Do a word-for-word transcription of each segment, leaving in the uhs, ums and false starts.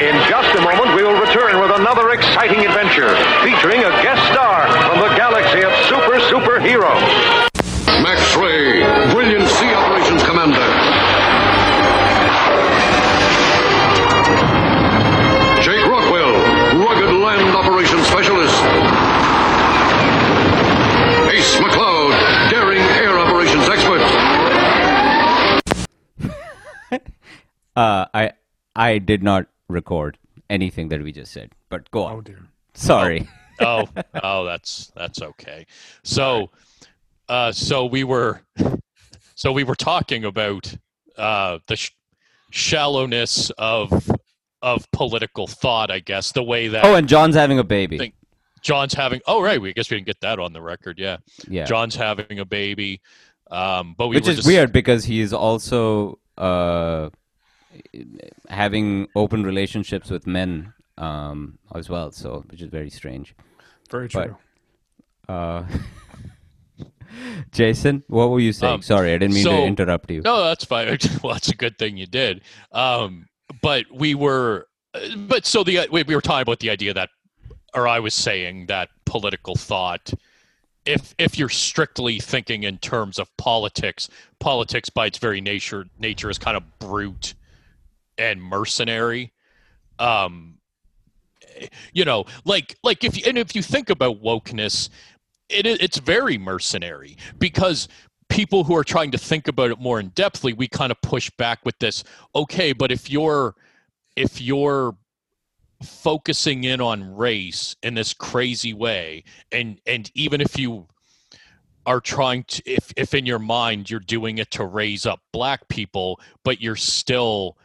In just a moment, we'll return with another exciting adventure featuring a guest star from the galaxy of super superheroes. Max Ray, brilliant sea operations commander. Jake Rockwell, rugged land operations specialist. Ace McCloud, daring air operations expert. uh, I I did not record anything that we just said, but go on. Oh dear. Sorry. Oh, oh, oh, that's that's okay. So, uh, so we were, so we were talking about uh, the sh- shallowness of of political thought, I guess, the way that. Oh, and John's having a baby. Thing, John's having. Oh, right. We I guess we didn't get that on the record. Yeah. Yeah. John's having a baby, um, but we which were is just, weird because he is also. Uh, having open relationships with men um, as well, so which is very strange. Very true. But, uh, Jason, what were you saying? Um, Sorry, I didn't mean so, to interrupt you. No, that's fine. Well, that's a good thing you did. Um, but we were, but so the we were talking about the idea that, or I was saying that political thought. If if you're strictly thinking in terms of politics, politics by its very nature nature is kind of brute. And mercenary, um, you know, like like if you, and if you think about wokeness, it it's very mercenary because people who are trying to think about it more in depthly, we kind of push back with this. Okay, but if you're if you're focusing in on race in this crazy way, and and even if you are trying to, if if in your mind you're doing it to raise up black people, but you're still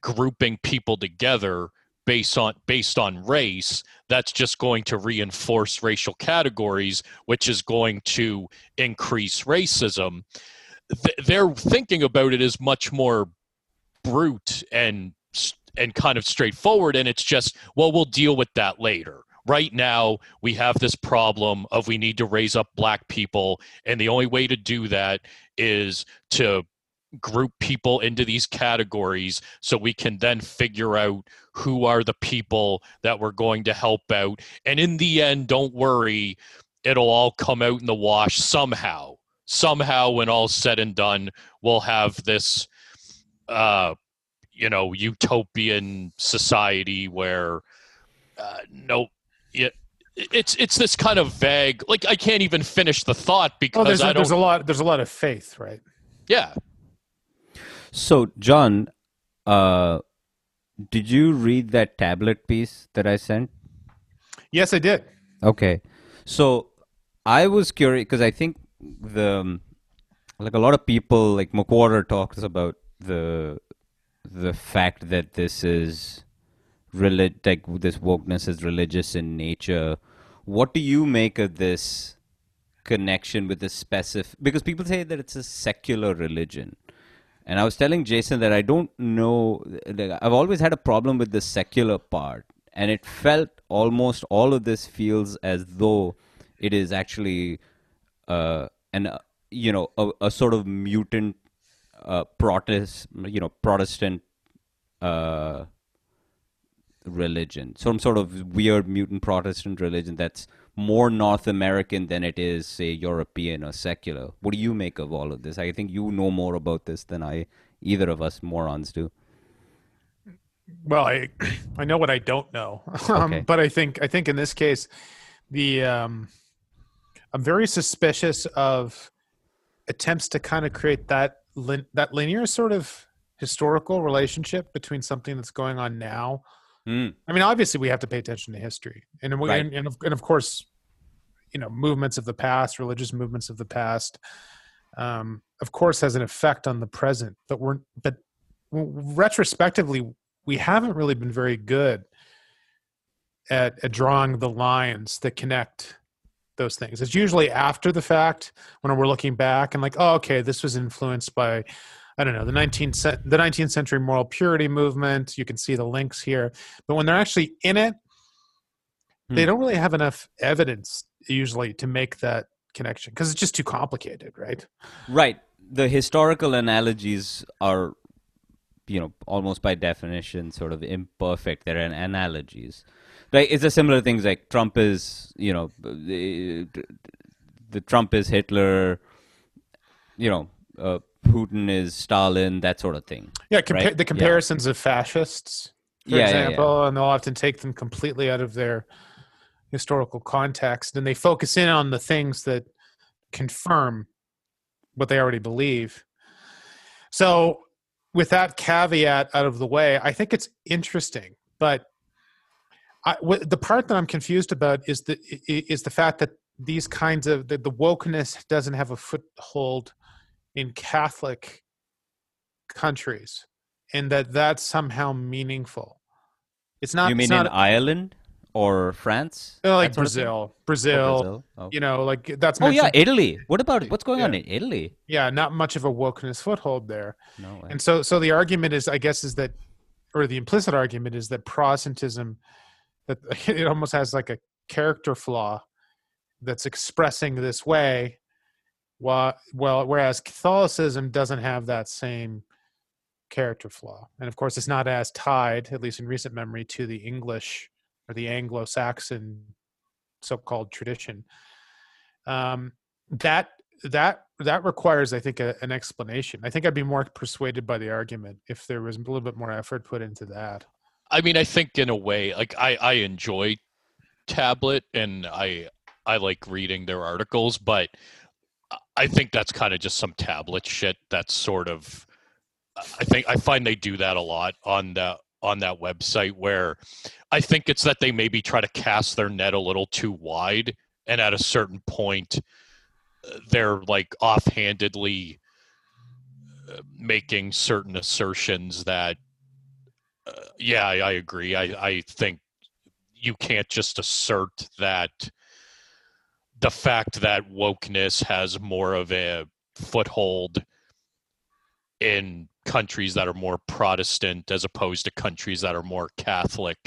grouping people together based on based on race, that's just going to reinforce racial categories, which is going to increase racism. Th- they're thinking about it as much more brute and and kind of straightforward, and it's just, well, we'll deal with that later. Right now, we have this problem of we need to raise up black people, and the only way to do that is to group people into these categories so we can then figure out who are the people that we're going to help out. And in the end, don't worry, it'll all come out in the wash somehow. Somehow, when all's said and done, we'll have this, uh, you know, utopian society where uh, no... It, It's it's this kind of vague... Like, I can't even finish the thought because well, there's, I don't... There's a, lot, there's a lot of faith, right? Yeah. So, John, uh, did you read that tablet piece that I sent? Yes, I did. Okay. So, I was curious because I think the like a lot of people, like McWhorter talks about the the fact that this is relig- like this wokeness is religious in nature. What do you make of this connection with the specific? Because people say that it's a secular religion. And I was telling Jason that I don't know, like, I've always had a problem with the secular part. And it felt almost all of this feels as though it is actually uh, an, uh, you know, a, a sort of mutant uh, protest, you know, Protestant uh, religion. Some sort of weird mutant Protestant religion that's more North American than it is, say, European or secular. What do you make of all of this? I think you know more about this than I, either of us morons do. Well, I, I know what I don't know, okay. um, but I think I think in this case, the um, I'm very suspicious of attempts to kind of create that lin- that linear sort of historical relationship between something that's going on now. Mm. I mean, obviously, we have to pay attention to history, and we, right. and, and, of, and of course, you know, movements of the past, religious movements of the past, um, of course, has an effect on the present. But we're, but retrospectively, we haven't really been very good at, at drawing the lines that connect those things. It's usually after the fact when we're looking back and like, oh, okay, this was influenced by. I don't know, the nineteenth, the nineteenth century moral purity movement. You can see the links here. But when they're actually in it, hmm. they don't really have enough evidence usually to make that connection because it's just too complicated, right? Right. the historical analogies are, you know, almost by definition sort of imperfect. They're an analogies. Like, it's a similar things like Trump is, you know, the, the Trump is Hitler, you know, uh, Putin is Stalin, that sort of thing. Yeah, compa- right? the comparisons yeah. of fascists, for yeah, example, yeah, yeah. and they'll often take them completely out of their historical context, and they focus in on the things that confirm what they already believe. So with that caveat out of the way, I think it's interesting, but I, w- the part that I'm confused about is the is the fact that these kinds of the, the wokeness doesn't have a foothold in Catholic countries, and that that's somehow meaningful. It's not. You mean not, in Ireland or France? Like Brazil, Brazil. Oh, Brazil. Oh. You know, like that's. Oh yeah, Italy. What about what's going yeah. on in Italy? Yeah, not much of a wokeness foothold there. No way. And so, so the argument is, I guess, is that, or the implicit argument is that Protestantism. That it almost has like a character flaw that's expressing this way, while, well, whereas Catholicism doesn't have that same character flaw. And of course, it's not as tied, at least in recent memory, to the English or the Anglo-Saxon so-called tradition. Um, that that that requires, I think, a, an explanation. I think I'd be more persuaded by the argument if there was a little bit more effort put into that. I mean, I think in a way, like I, I enjoy Tablet and I I like reading their articles, but I think that's kind of just some Tablet shit. That's sort of, I think I find they do that a lot on the on that website, where I think it's that they maybe try to cast their net a little too wide, and at a certain point, they're like offhandedly making certain assertions that. Uh, yeah, I, I agree. I, I think you can't just assert that the fact that wokeness has more of a foothold in countries that are more Protestant as opposed to countries that are more Catholic.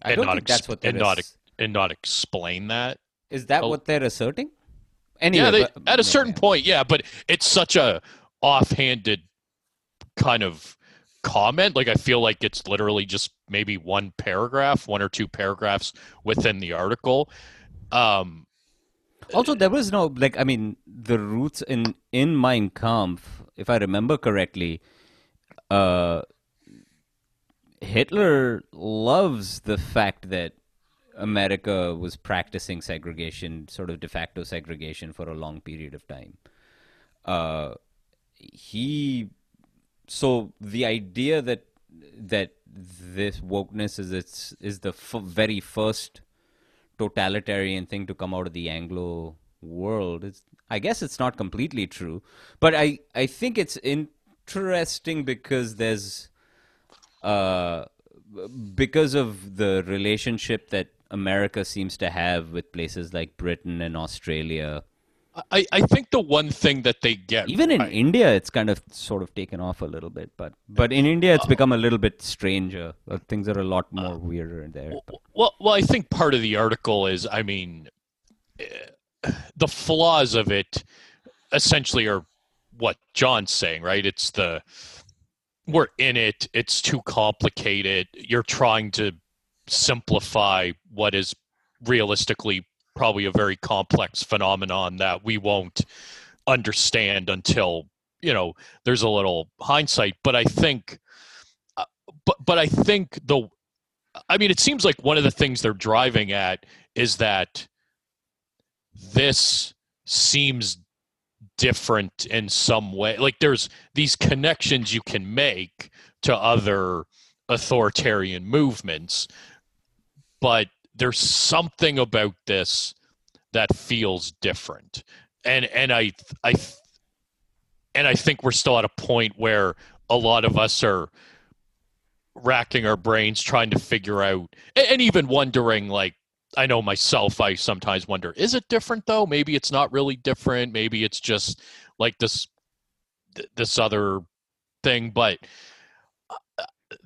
I don't think ex- that's what and not, and not explain that. Is that well, what they're asserting? Anyway, yeah, they, but, at a certain yeah. point, yeah, but it's such a offhanded kind of comment. Like, I feel like it's literally just maybe one paragraph, one or two paragraphs within the article. Um, also, there was no, like, I mean, the roots in, in Mein Kampf, if I remember correctly, uh, Hitler loves the fact that America was practicing segregation, sort of de facto segregation for a long period of time. Uh, he... So the idea that that this wokeness is it's is the f- very first totalitarian thing to come out of the Anglo world is, I guess, it's not completely true, but I, I think it's interesting because there's uh because of the relationship that America seems to have with places like Britain and Australia. I, I think the one thing that they get even in right, India, it's kind of sort of taken off a little bit, but but in India it's uh, become a little bit stranger. Things are a lot more uh, weirder in there. But. Well, well, I think part of the article is, I mean, the flaws of it essentially are what John's saying, right? It's the we're in it. It's too complicated. You're trying to simplify what is realistically probably a very complex phenomenon that we won't understand until, you know, there's a little hindsight. But I think, uh, but, but I think the, I mean, it seems like one of the things they're driving at is that this seems different in some way. Like, there's these connections you can make to other authoritarian movements, but there's something about this that feels different. And and I I and I think we're still at a point where a lot of us are racking our brains trying to figure out and even wondering, like, I know myself, I sometimes wonder, is it different though? Maybe it's not really different. Maybe it's just like this this other thing, but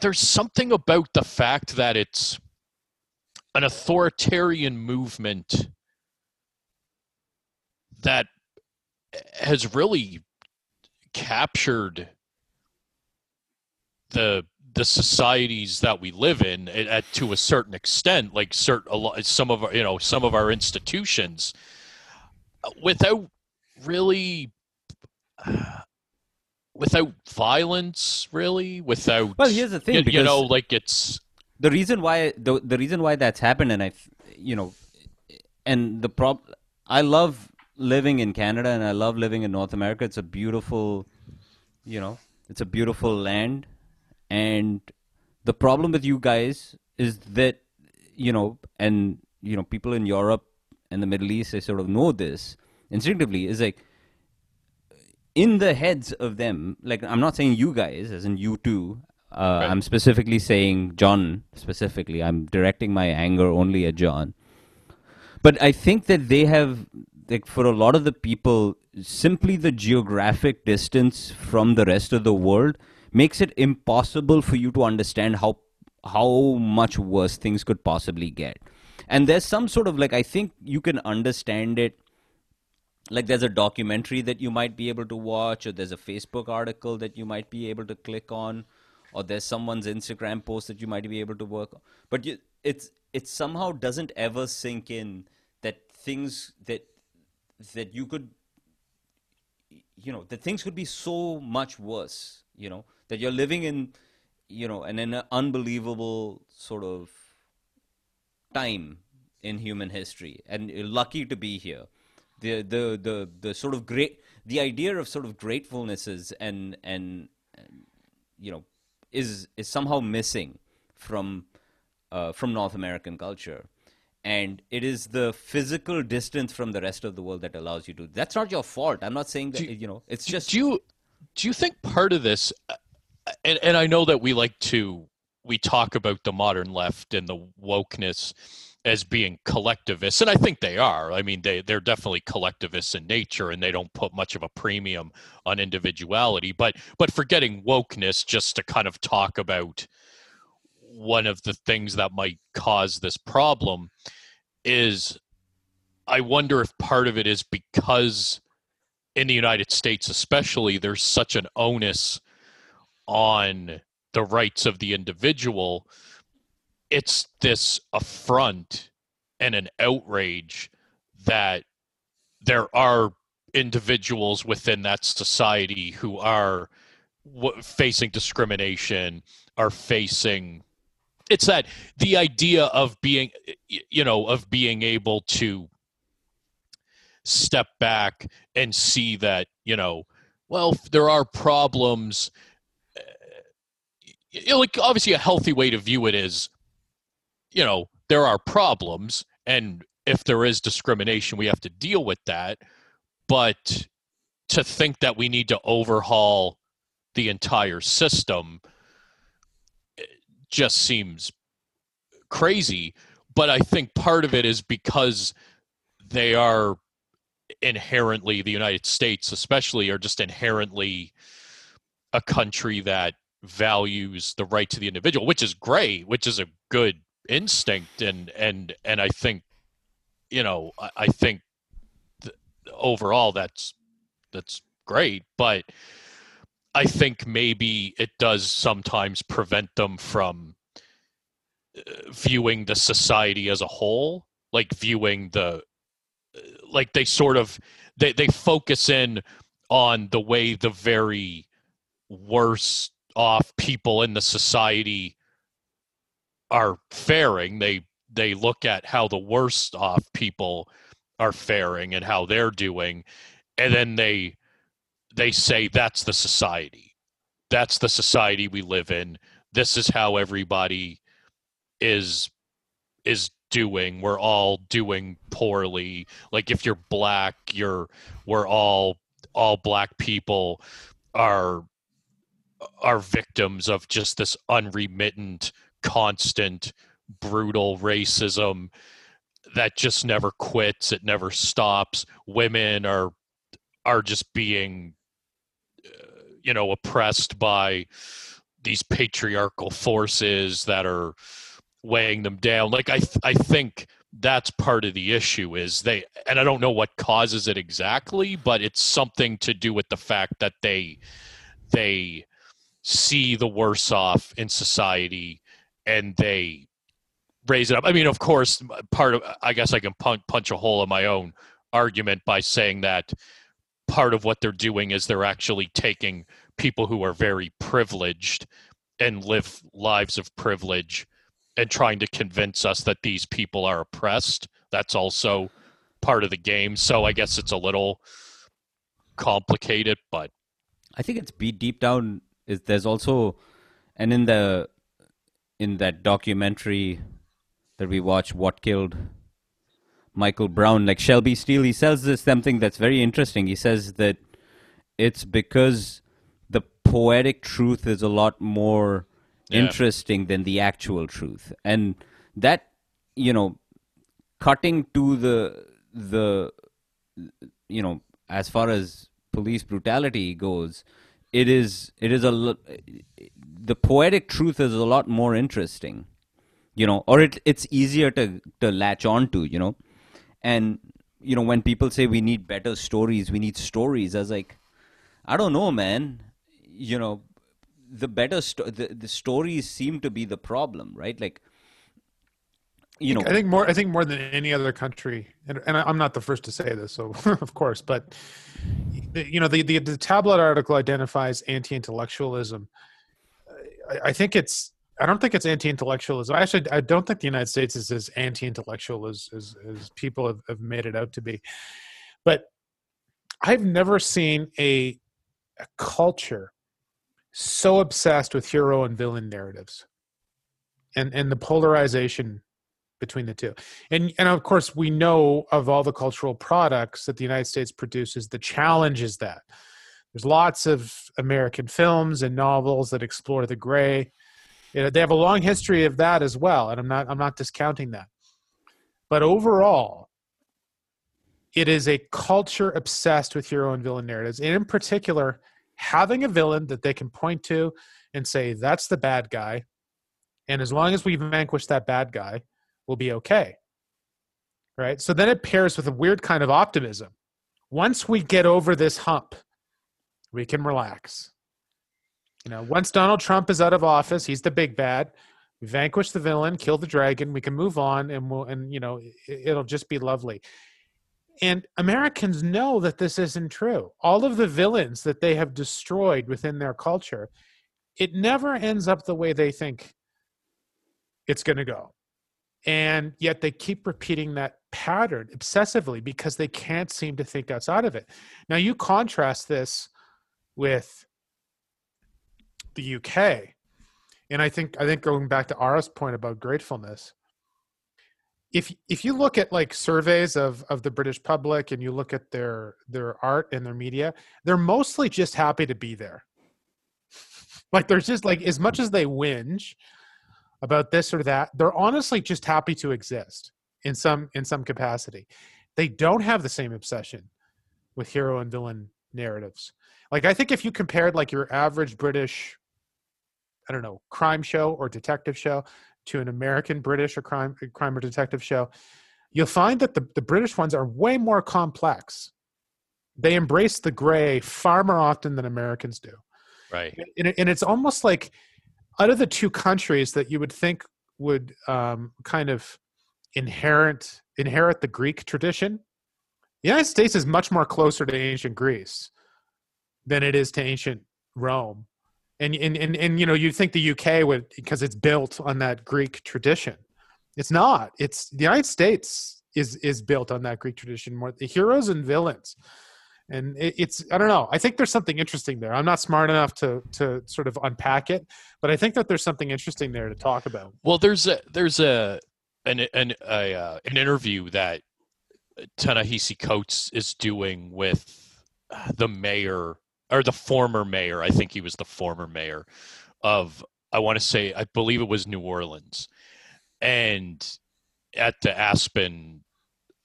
there's something about the fact that it's an authoritarian movement that has really captured the the societies that we live in at, at to a certain extent, like certain a lot, some of our, you know, some of our institutions, without really, uh, without violence, really, without. Well, here's the thing, you, because you know, like it's the reason why the the reason why that's happened, and I, you know, and the prob. I love living in Canada and I love living in North America. It's a beautiful, you know, it's a beautiful land. And the problem with you guys is that, you know, and, you know, people in Europe and the Middle East, they sort of know this instinctively, is like in the heads of them, like I'm not saying you guys, as in you two, uh, right. I'm specifically saying John specifically. I'm directing my anger only at John. But I think that they have, like, for a lot of the people, simply the geographic distance from the rest of the world makes it impossible for you to understand how how much worse things could possibly get. And there's some sort of, like, I think you can understand it. Like, there's a documentary that you might be able to watch, or there's a Facebook article that you might be able to click on, or there's someone's Instagram post that you might be able to work on. But you, it's... it somehow doesn't ever sink in that things that that you could, you know, that things could be so much worse, you know, that you're living in, you know, in an unbelievable sort of time in human history, and you're lucky to be here. The, the, the, the sort of great, the idea of sort of gratefulnesses and, and, and you know, is, is somehow missing from, Uh, from North American culture, and it is the physical distance from the rest of the world that allows you to. That's not your fault. I'm not saying that. Do, you know, it's do, just. Do you do you think part of this? And and I know that we like to we talk about the modern left and the wokeness as being collectivists, and I think they are. I mean, they they're definitely collectivists in nature, and they don't put much of a premium on individuality. But but forgetting wokeness, just to kind of talk about. One of the things that might cause this problem is I wonder if part of it is because in the United States, especially, there's such an onus on the rights of the individual. It's this affront and an outrage that there are individuals within that society who are w- facing discrimination, are facing... It's that the idea of being, you know, of being able to step back and see that, you know, well, there are problems. You know, like, obviously, a healthy way to view it is, you know, there are problems, and if there is discrimination, we have to deal with that. But to think that we need to overhaul the entire system just seems crazy. But I think part of it is because they are inherently, the United States especially, are just inherently a country that values the right to the individual, which is great, which is a good instinct. And, and, and I think, you know, I, I think th- overall that's, that's great. But I think maybe it does sometimes prevent them from viewing the society as a whole, like viewing the, like they sort of, they, they focus in on the way the very worst off people in the society are faring. They, they look at how the worst off people are faring and how they're doing. And then they, They say that's the society. That's the society we live in. This is how everybody is is doing. We're all doing poorly. Like, if you're black, you're we're all all black people are are victims of just this unremittent, constant, brutal racism that just never quits. It never stops. Women are are just being you know, oppressed by these patriarchal forces that are weighing them down. Like, I th- I think that's part of the issue is they, and I don't know what causes it exactly, but it's something to do with the fact that they, they see the worse off in society and they raise it up. I mean, of course, part of, I guess I can punch a hole in my own argument by saying that part of what they're doing is they're actually taking people who are very privileged and live lives of privilege and trying to convince us that these people are oppressed. That's also part of the game. So I guess it's a little complicated, but I think it's beat deep down is there's also, and in the, in that documentary that we watched, What Killed Michael Brown, like Shelby Steele, he says this something that's very interesting. He says that it's because the poetic truth is a lot more yeah. interesting than the actual truth. And that, you know, cutting to the, the, you know, as far as police brutality goes, it is, it is a, the poetic truth is a lot more interesting, you know, or it, it's easier to, to latch onto, you know. And, you know, when people say we need better stories, we need stories, I was like, I don't know, man. You know, the better sto- the, the stories seem to be the problem, right? Like, you know, I think more, I think more than any other country, and, and I'm not the first to say this, so of course, but, you know, the, the, the Tablet article identifies anti-intellectualism. I, I think it's, I don't think it's anti-intellectualism. Actually, I don't think the United States is as anti-intellectual as, as, as people have, have made it out to be. But I've never seen a, a culture so obsessed with hero and villain narratives and, and the polarization between the two. And, and of course, we know of all the cultural products that the United States produces, the challenge is that there's lots of American films and novels that explore the gray. You know, they have a long history of that as well, and I'm not I'm not discounting that. But overall, it is a culture obsessed with hero and villain narratives, and in particular, having a villain that they can point to and say, that's the bad guy, and as long as we vanquish that bad guy, we'll be okay. Right? So then it pairs with a weird kind of optimism. Once we get over this hump, we can relax. You know, once Donald Trump is out of office, he's the big bad. We vanquish the villain, kill the dragon. We can move on, and we'll, and you know, it'll just be lovely. And Americans know that this isn't true. All of the villains that they have destroyed within their culture, it never ends up the way they think it's going to go. And yet they keep repeating that pattern obsessively because they can't seem to think outside of it. Now you contrast this with the U K. And I think I think going back to Ara's point about gratefulness, if if you look at like surveys of of the British public and you look at their their art and their media, they're mostly just happy to be there. Like there's just like as much as they whinge about this or that, they're honestly just happy to exist in some in some capacity. They don't have the same obsession with hero and villain narratives. Like I think if you compared like your average British I don't know, crime show or detective show to an American British or crime crime or detective show, you'll find that the, the British ones are way more complex. They embrace the gray far more often than Americans do. Right. And, and it's almost like out of the two countries that you would think would um, kind of inherent, inherit the Greek tradition, the United States is much more closer to ancient Greece than it is to ancient Rome. And, and, and, and, you know, you'd think the U K would, because it's built on that Greek tradition. It's not. It's the United States is, is built on that Greek tradition more, the heroes and villains. And it, it's, I don't know. I think there's something interesting there. I'm not smart enough to, to sort of unpack it, but I think that there's something interesting there to talk about. Well, there's a, there's a, an, an, a, uh, an interview that Ta-Nehisi Coates is doing with the mayor or the former mayor, I think he was the former mayor of, I want to say, I believe it was New Orleans. And at the Aspen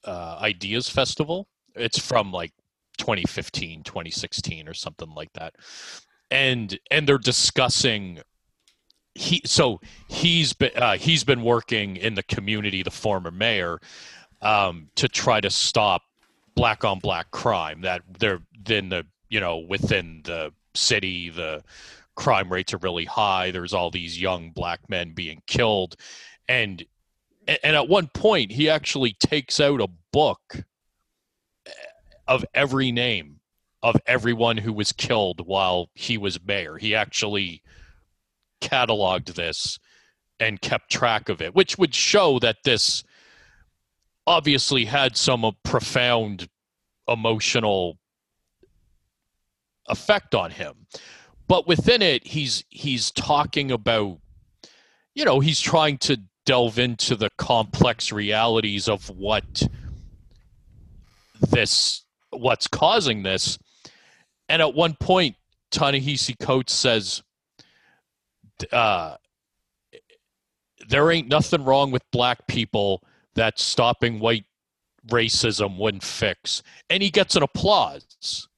uh, Ideas Festival, it's from like twenty fifteen, twenty sixteen or something like that. And and they're discussing he so he's been uh, he's been working in the community, the former mayor, um, to try to stop black on black crime. That they're then the you know within the city the crime rates are really high. There's all these young black men being killed, and and at one point he actually takes out a book of every name of everyone who was killed while he was mayor. He actually cataloged this and kept track of it, which would show that this obviously had some profound emotional effect on him. But within it, he's he's talking about, you know, he's trying to delve into the complex realities of what this, what's causing this. And at one point, Ta-Nehisi Coates says, uh, there ain't nothing wrong with black people that stopping white racism wouldn't fix. And he gets an applause.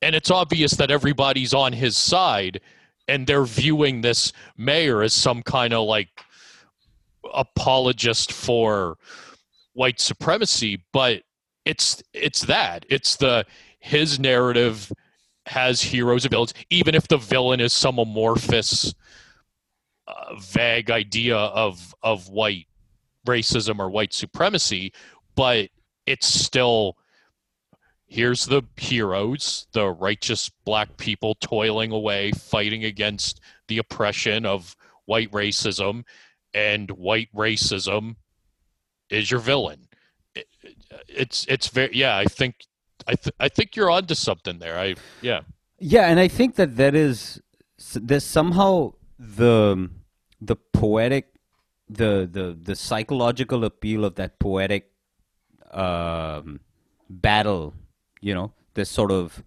And it's obvious that everybody's on his side, and they're viewing this mayor as some kind of like apologist for white supremacy. But it's it's that. It's the his narrative has heroes and villains, even if the villain is some amorphous, uh, vague idea of of white racism or white supremacy. But it's still, here's the heroes, the righteous black people toiling away, fighting against the oppression of white racism, and white racism is your villain. It, it's it's very yeah. I think I th- I think you're onto something there. I yeah yeah, and I think that that is there's somehow the the poetic the the the psychological appeal of that poetic um, battle. You know, this sort of,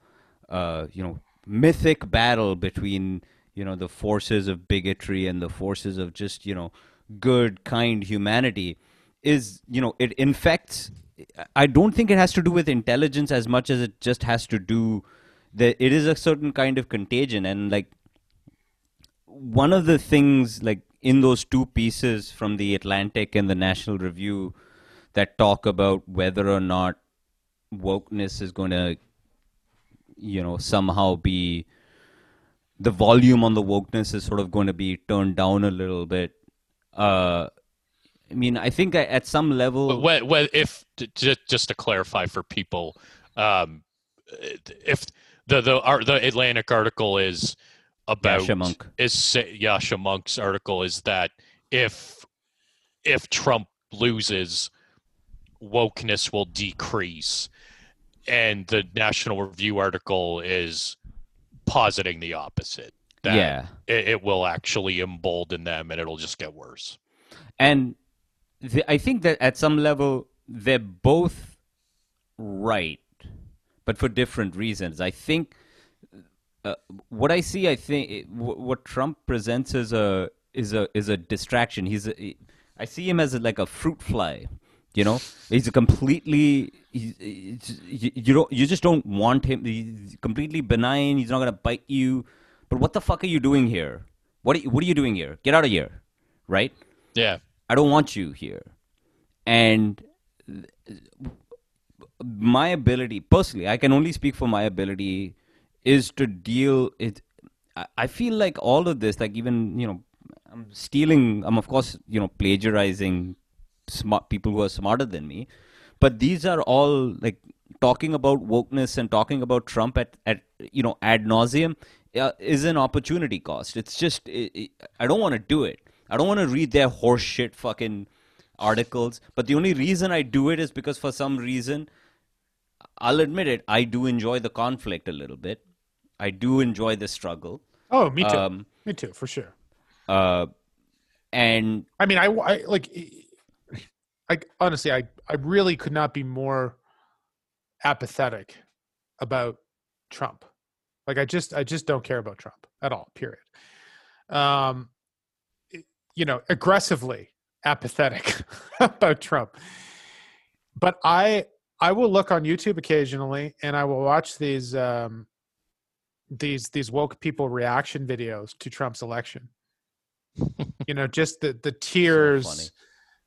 uh, you know, mythic battle between, you know, the forces of bigotry and the forces of just, you know, good, kind humanity is, you know, it infects. I don't think it has to do with intelligence as much as it just has to do that. It is a certain kind of contagion. And like one of the things like in those two pieces from the Atlantic and the National Review that talk about whether or not wokeness is going to, you know, somehow be, the volume on the wokeness is sort of going to be turned down a little bit. Uh, I mean, I think at some level... Well, well if, just to clarify for people, um, if the the, our, the Atlantic article is about... Yasha Monk. Is, Yasha Monk's article is that if if Trump loses, wokeness will decrease, and the National Review article is positing the opposite, that yeah. it, it will actually embolden them and it'll just get worse. And the, I think that at some level they're both right, but for different reasons. I think uh, what I see, I think what Trump presents is a is a is a distraction. He's a, I see him as a, like a fruit fly. You know, he's a completely, he's, he's, you, you don't, you just don't want him. He's completely benign. He's not going to bite you. But what the fuck are you doing here? What are you, what are you doing here? Get out of here. Right? Yeah. I don't want you here. And my ability, personally, I can only speak for my ability, is to deal it. I feel like all of this, like even, you know, I'm stealing, I'm of course, you know, plagiarizing smart people who are smarter than me, but these are all like talking about wokeness and talking about Trump at, at you know, ad nauseum uh, is an opportunity cost. It's just, it, it, I don't want to do it. I don't want to read their horse shit fucking articles, but the only reason I do it is because for some reason, I'll admit it, I do enjoy the conflict a little bit. I do enjoy the struggle. Oh, me too. Um, me too, for sure. Uh, and I mean, I, I like... I, honestly, I, I really could not be more apathetic about Trump. Like, I just I just don't care about Trump at all, period. Um, you know, aggressively apathetic about Trump. But I I will look on YouTube occasionally, and I will watch these um, these these woke people reaction videos to Trump's election. You know, just the the tears, so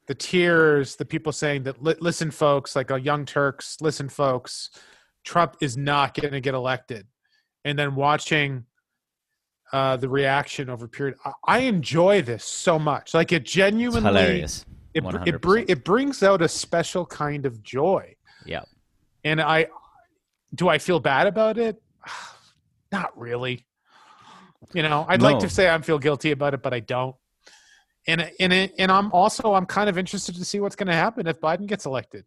the tears, the people saying that, listen, folks, like a Young Turks, listen, folks, Trump is not going to get elected. And then watching uh, the reaction over a period. I, I enjoy this so much. Like it genuinely, it's hilarious. It, it, br- it brings out a special kind of joy. Yeah. And I, do I feel bad about it? Not really. You know, I'd no. like to say I feel guilty about it, but I don't. And and it, and I'm also I'm kind of interested to see what's going to happen if Biden gets elected,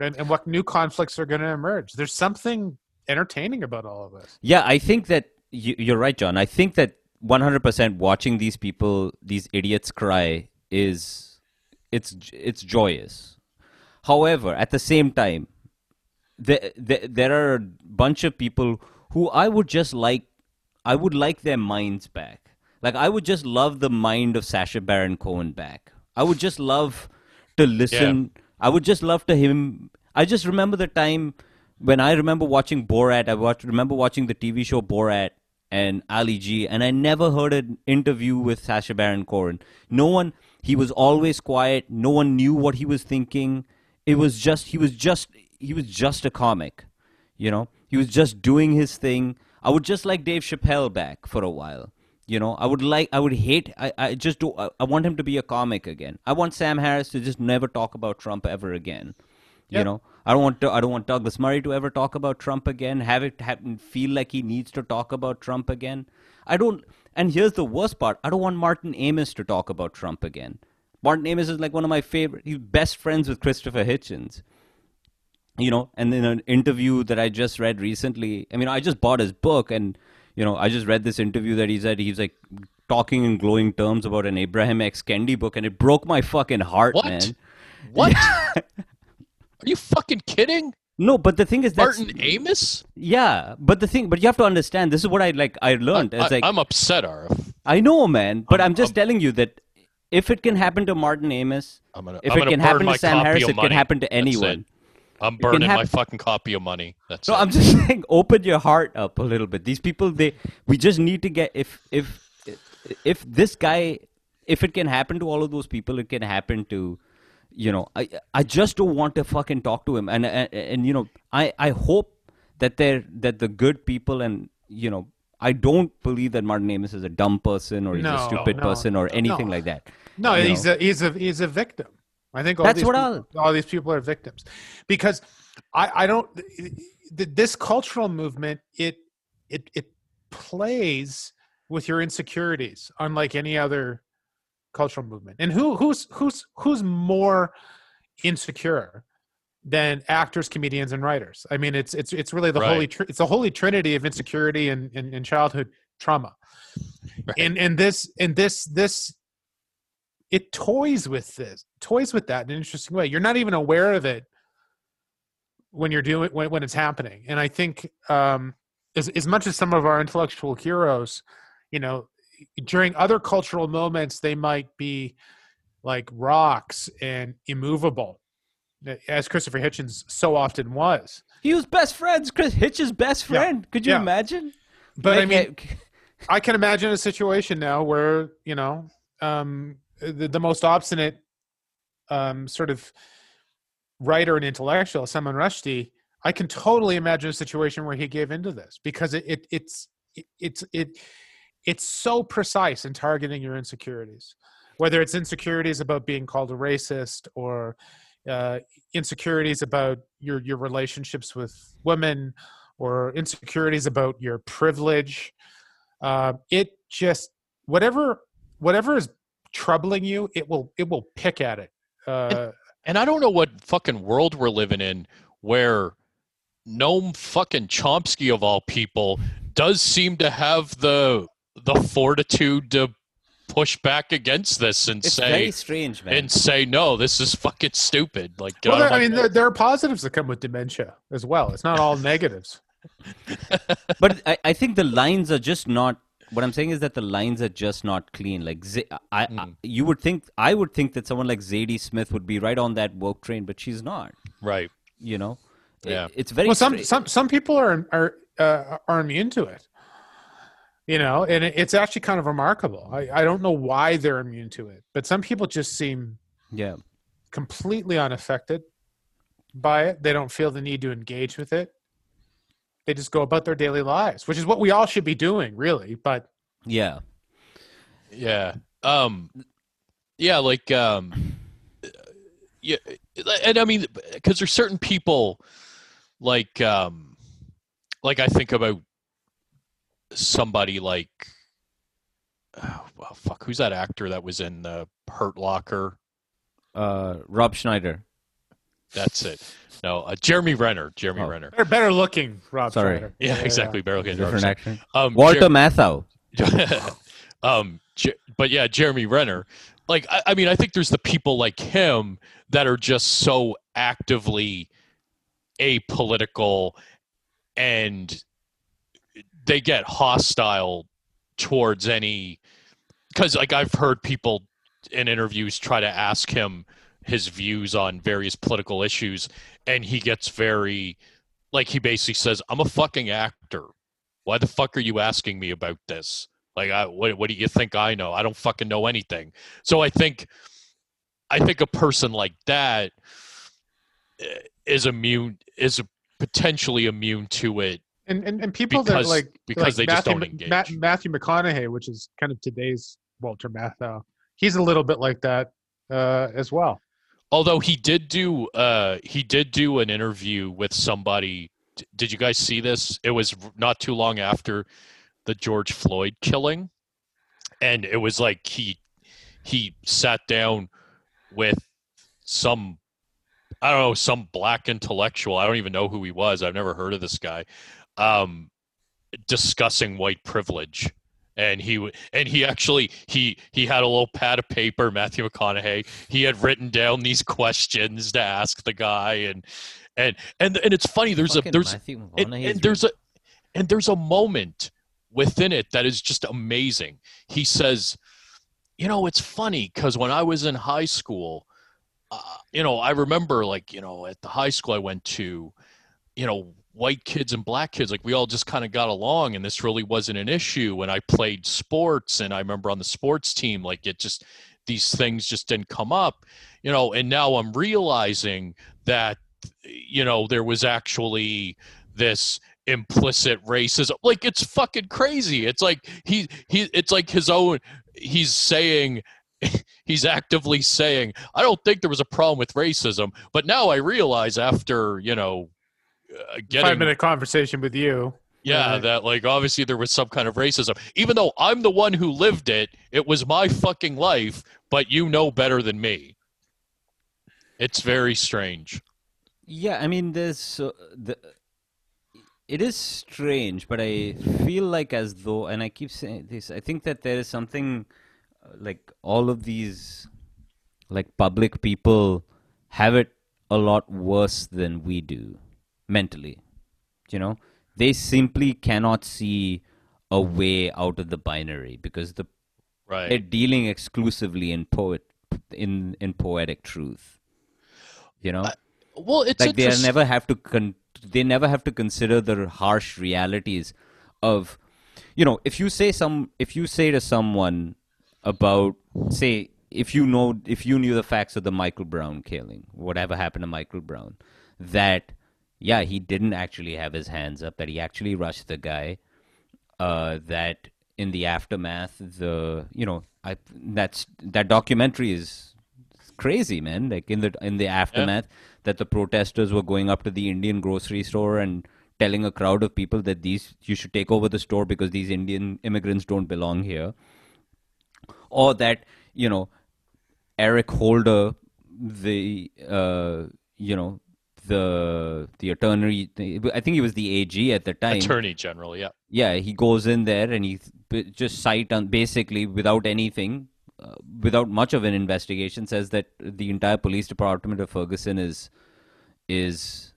and, and what new conflicts are going to emerge. There's something entertaining about all of this. Yeah, I think that you, you're right, John. I think that one hundred percent watching these people, these idiots cry is it's it's joyous. However, at the same time, there there, there are a bunch of people who I would just like. I would like their minds back. Like, I would just love the mind of Sacha Baron Cohen back. I would just love to listen. Yeah. I would just love to him. I just remember the time when I remember watching Borat. I watched, remember watching the T V show Borat and Ali G, and I never heard an interview with Sacha Baron Cohen. No one, he was always quiet. No one knew what he was thinking. It was just, he was just, he was just a comic, you know? He was just doing his thing. I would just like Dave Chappelle back for a while. You know, I would like, I would hate, I, I just do, I, I want him to be a comic again. I want Sam Harris to just never talk about Trump ever again. Yep. You know, I don't want to, I don't want Douglas Murray to ever talk about Trump again, have it happen, feel like he needs to talk about Trump again. I don't, and here's the worst part. I don't want Martin Amis to talk about Trump again. Martin Amis is like one of my favorite, he's best friends with Christopher Hitchens. You know, and in an interview that I just read recently, I mean, I just bought his book and, you know, I just read this interview that he said he's like talking in glowing terms about an Ibram X. Kendi book, and it broke my fucking heart, what? man. What? Are you fucking kidding? No, but the thing is that Martin Amis? Yeah, but the thing, but you have to understand, this is what I like, I learned. I, I, it's like, I'm upset, Arif. I know, man, but I'm, I'm just I'm... telling you that if it can happen to Martin Amis, I'm gonna, if I'm it can happen to Sam Harris, it can happen to anyone. I'm burning my fucking copy of money. That's no, it. I'm just saying, open your heart up a little bit. These people, they, we just need to get, if, if, if this guy, if it can happen to all of those people, it can happen to, you know, I, I just don't want to fucking talk to him. And, and, and you know, I, I hope that they're, that the good people and, you know, I don't believe that Martin Amis is a dumb person or he's no, a stupid no, person or anything no. like that. No, you he's know? a, he's a, he's a victim. I think all, That's these what people, all these people are victims because I, I don't this cultural movement, it, it, it plays with your insecurities, unlike any other cultural movement. And who, who's, who's, who's more insecure than actors, comedians, and writers? I mean, it's, it's, it's really the right. holy, tr- it's a holy trinity of insecurity and, and, and childhood trauma. Right. And, and this, and this, this, It toys with this, toys with that in an interesting way. You're not even aware of it when you're doing when when it's happening. And I think um, as as much as some of our intellectual heroes, you know, during other cultural moments they might be like rocks and immovable, as Christopher Hitchens so often was. He was best friends, Chris Hitchens' best friend. Yeah. Could you yeah. imagine? But Make I mean, it... I can imagine a situation now where you know. Um, The, the most obstinate um, sort of writer and intellectual, Salman Rushdie, I can totally imagine a situation where he gave into this because it, it it's it, it's it it's so precise in targeting your insecurities, whether it's insecurities about being called a racist or uh, insecurities about your your relationships with women or insecurities about your privilege. Uh, it just whatever whatever is. troubling you, it will it will pick at it. Uh, and, and I don't know what fucking world we're living in where Noam fucking Chomsky of all people does seem to have the the fortitude to push back against this and it's say very strange, man. and say no, this is fucking stupid. Like, well, there, I mean, there, there are positives that come with dementia as well. It's not all negatives. But I, I think the lines are just not. What I'm saying is that the lines are just not clean. Like Z- I, mm. I, you would think, I would think that someone like Zadie Smith would be right on that woke train, but she's not. Right. You know. Yeah. It, it's very. Well, some, some some people are are uh, are immune to it. You know, and it's actually kind of remarkable. I, I don't know why they're immune to it, but some people just seem yeah completely unaffected by it. They don't feel the need to engage with it. They just go about their daily lives, which is what we all should be doing, really. But yeah, yeah, um, yeah, like um, yeah, and I mean, because there's certain people, like um, like I think about. Somebody like, oh, well, fuck, who's that actor that was in The Hurt Locker? Uh, Rob Schneider. That's it. No, uh, Jeremy Renner. Jeremy oh. Renner. Better, better looking Rob Sorry. Schneider. Yeah, yeah, exactly. Yeah. Better looking. Different actor. Um, Walter Jer- Matthau. um, Jer- but yeah, Jeremy Renner. Like, I, I mean, I think there's the people like him that are just so actively apolitical and they get hostile towards any, because like I've heard people in interviews try to ask him his views on various political issues, and he gets very, like he basically says, "I'm a fucking actor. Why the fuck are you asking me about this? Like, I, what, what do you think I know? I don't fucking know anything." So I think, I think a person like that is immune, is potentially immune to it. And, and and people because, that like because like they Matthew, just don't engage. Ma- Matthew McConaughey, which is kind of today's Walter Matthau, he's a little bit like that uh, as well. Although he did do uh, he did do an interview with somebody. D- did you guys see this? It was not too long after the George Floyd killing, and it was like he he sat down with some. I don't know, some black intellectual. I don't even know who he was. I've never heard of this guy. Um, discussing white privilege, and he and he actually he he had a little pad of paper. Matthew McConaughey. He had written down these questions to ask the guy, and and and, and it's funny. There's Fucking a there's and, and there's a and there's a moment within it that is just amazing. He says, "You know, it's funny because when I was in high school." Uh, you know, I remember like, you know, at the high school I went to, you know, white kids and black kids, like we all just kind of got along and this really wasn't an issue. And I played sports and I remember on the sports team, like it just, these things just didn't come up, you know, and now I'm realizing that, you know, there was actually this implicit racism. Like it's fucking crazy. It's like he, he, it's like his own, he's saying, he's actively saying, I don't think there was a problem with racism, but now I realize after, you know, uh, getting five minute conversation with you. Yeah. Right. That like, obviously there was some kind of racism, even though I'm the one who lived it. It was my fucking life, but you know better than me. It's very strange. Yeah. I mean, there's uh, the, it is strange, but I feel like as though, and I keep saying this, I think that there is something like all of these like public people have it a lot worse than we do mentally, you know, they simply cannot see a way out of the binary because the right. they're dealing exclusively in poet in, in poetic truth, you know, uh, well, it's like they never have to, con- they never have to consider the harsh realities of, you know, if you say some, if you say to someone, about, say, if you know, if you knew the facts of the Michael Brown killing, whatever happened to Michael Brown, that, yeah, he didn't actually have his hands up, that he actually rushed the guy, uh, that in the aftermath, the, you know, I that's that documentary is crazy, man. Like in the in the aftermath, yeah. that the protesters were going up to the Indian grocery store and telling a crowd of people that these you should take over the store because these Indian immigrants don't belong here. Or that, you know, Eric Holder, the, uh, you know, the the attorney, I think he was the A G at the time. Attorney General, yeah. Yeah, he goes in there and he just cite on basically without anything, uh, without much of an investigation, says that the entire police department of Ferguson is is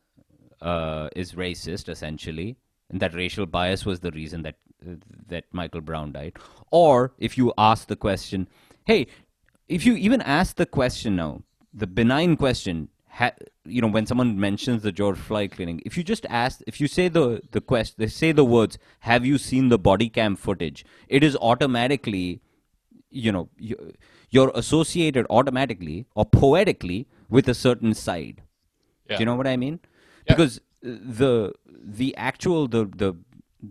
uh, is racist, essentially. And that racial bias was the reason that uh, that Michael Brown died. Or if you ask the question, hey, if you even ask the question now, the benign question, ha, you know, when someone mentions the George Floyd killing, if you just ask, if you say the the quest, they say the words, "Have you seen the body cam footage?" It is automatically, you know, you, you're associated automatically or poetically with a certain side. Yeah. Do you know what I mean? Yeah. Because the the actual the the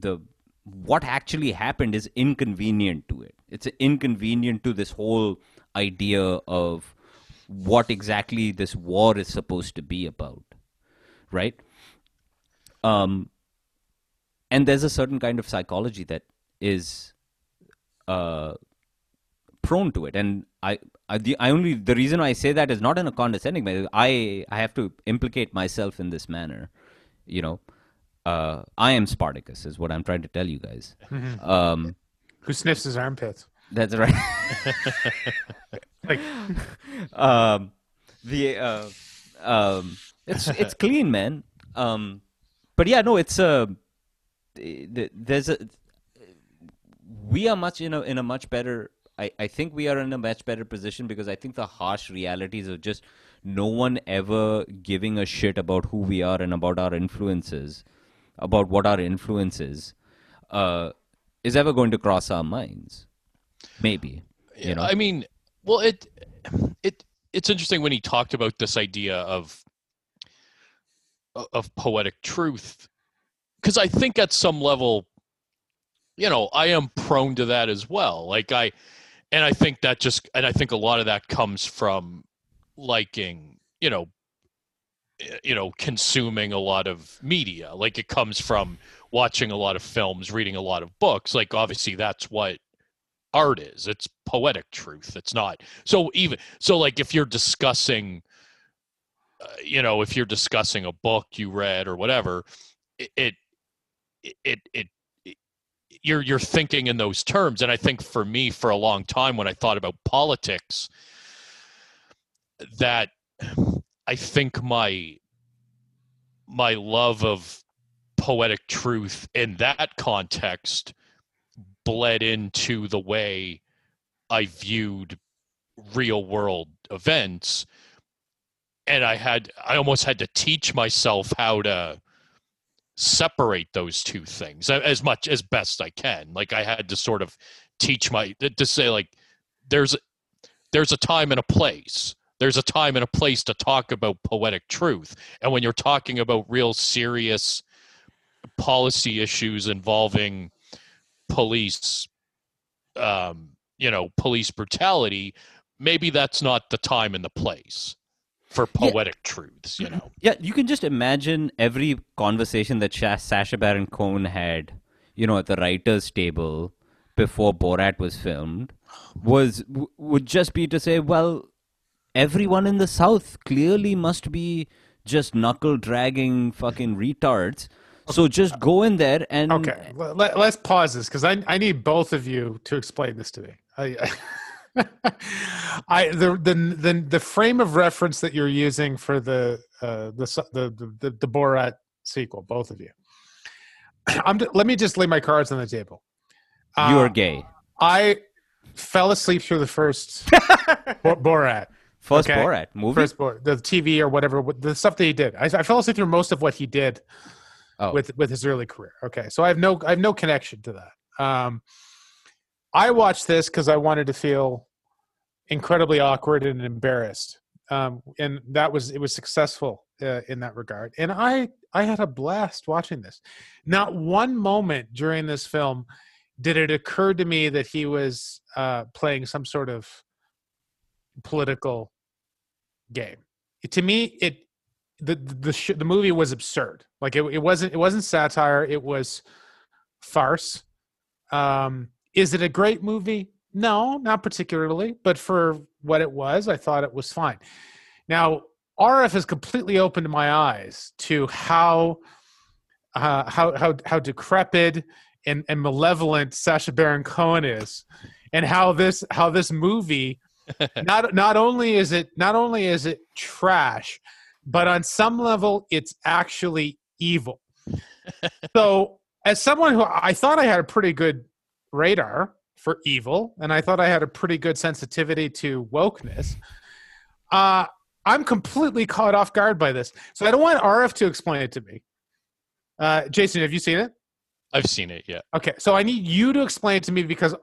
the what actually happened is inconvenient to it. It's inconvenient to this whole idea of what exactly this war is supposed to be about, right? Um, and there's a certain kind of psychology that is uh, prone to it. And I, I, the I only the reason I say that is not in a condescending way. I I have to implicate myself in this manner, you know. Uh, I am Spartacus, is what I'm trying to tell you guys. Um, Who sniffs his armpits? That's right. like, um, the uh, um, it's it's clean, man. Um, but yeah, no, it's a there's a we are much in a in a much better. I, I think we are in a much better position because I think the harsh realities of just no one ever giving a shit about who we are and about our influences. About what our influence is, uh, is ever going to cross our minds. Maybe. You know? I mean, well, it, it, it's interesting when he talked about this idea of, of poetic truth, because I think at some level, you know, I am prone to that as well. Like I, and I think that just, and I think a lot of that comes from liking, you know, you know, consuming a lot of media. Like it comes from watching a lot of films, reading a lot of books. Like obviously that's what art is. It's poetic truth. It's not. So even, so like if you're discussing, uh, you know, if you're discussing a book you read or whatever, it, it, it, it, it you're, you're thinking in those terms. And I think for me, for a long time, when I thought about politics, that, I think my my love of poetic truth in that context bled into the way I viewed real world events. And I had I almost had to teach myself how to separate those two things as much as best I can. Like I had to sort of teach my to say like there's there's a time and a place. There's a time and a place to talk about poetic truth. And when you're talking about real serious policy issues involving police, um, you know, police brutality, maybe that's not the time and the place for poetic yeah. truths, you know? Yeah, you can just imagine every conversation that Sh- Sacha Baron Cohen had, you know, at the writer's table before Borat was filmed was w- would just be to say, well, everyone in the South clearly must be just knuckle-dragging fucking retards. So just go in there and... Okay, Let, let's pause this because I, I need both of you to explain this to me. I, I, I the, the the the frame of reference that you're using for the uh, the, the the the Borat sequel, both of you. I'm. Let me just lay my cards on the table. Um, you're gay. I fell asleep through the first Borat. First okay. Borat movie? First Borat, the T V or whatever, the stuff that he did. I, I fell asleep through most of what he did oh. with with his early career. Okay, so I have no I have no connection to that. Um, I watched this because I wanted to feel incredibly awkward and embarrassed, um, and that was it was successful uh, in that regard. And I I had a blast watching this. Not one moment during this film did it occur to me that he was uh, playing some sort of political game. To me, it the the sh- the movie was absurd. Like it, it wasn't it wasn't satire. It was farce. Um, is it a great movie? No, not particularly. But for what it was, I thought it was fine. Now, R F has completely opened my eyes to how uh, how how how decrepit and, and malevolent Sacha Baron Cohen is, and how this how this movie. not not only is it not only is it trash, but on some level it's actually evil. So as someone who I thought I had a pretty good radar for evil, and I thought I had a pretty good sensitivity to wokeness, uh, I'm completely caught off guard by this. So I don't want R F to explain it to me. Uh, Jason, have you seen it? I've seen it, yeah. Okay, so I need you to explain it to me because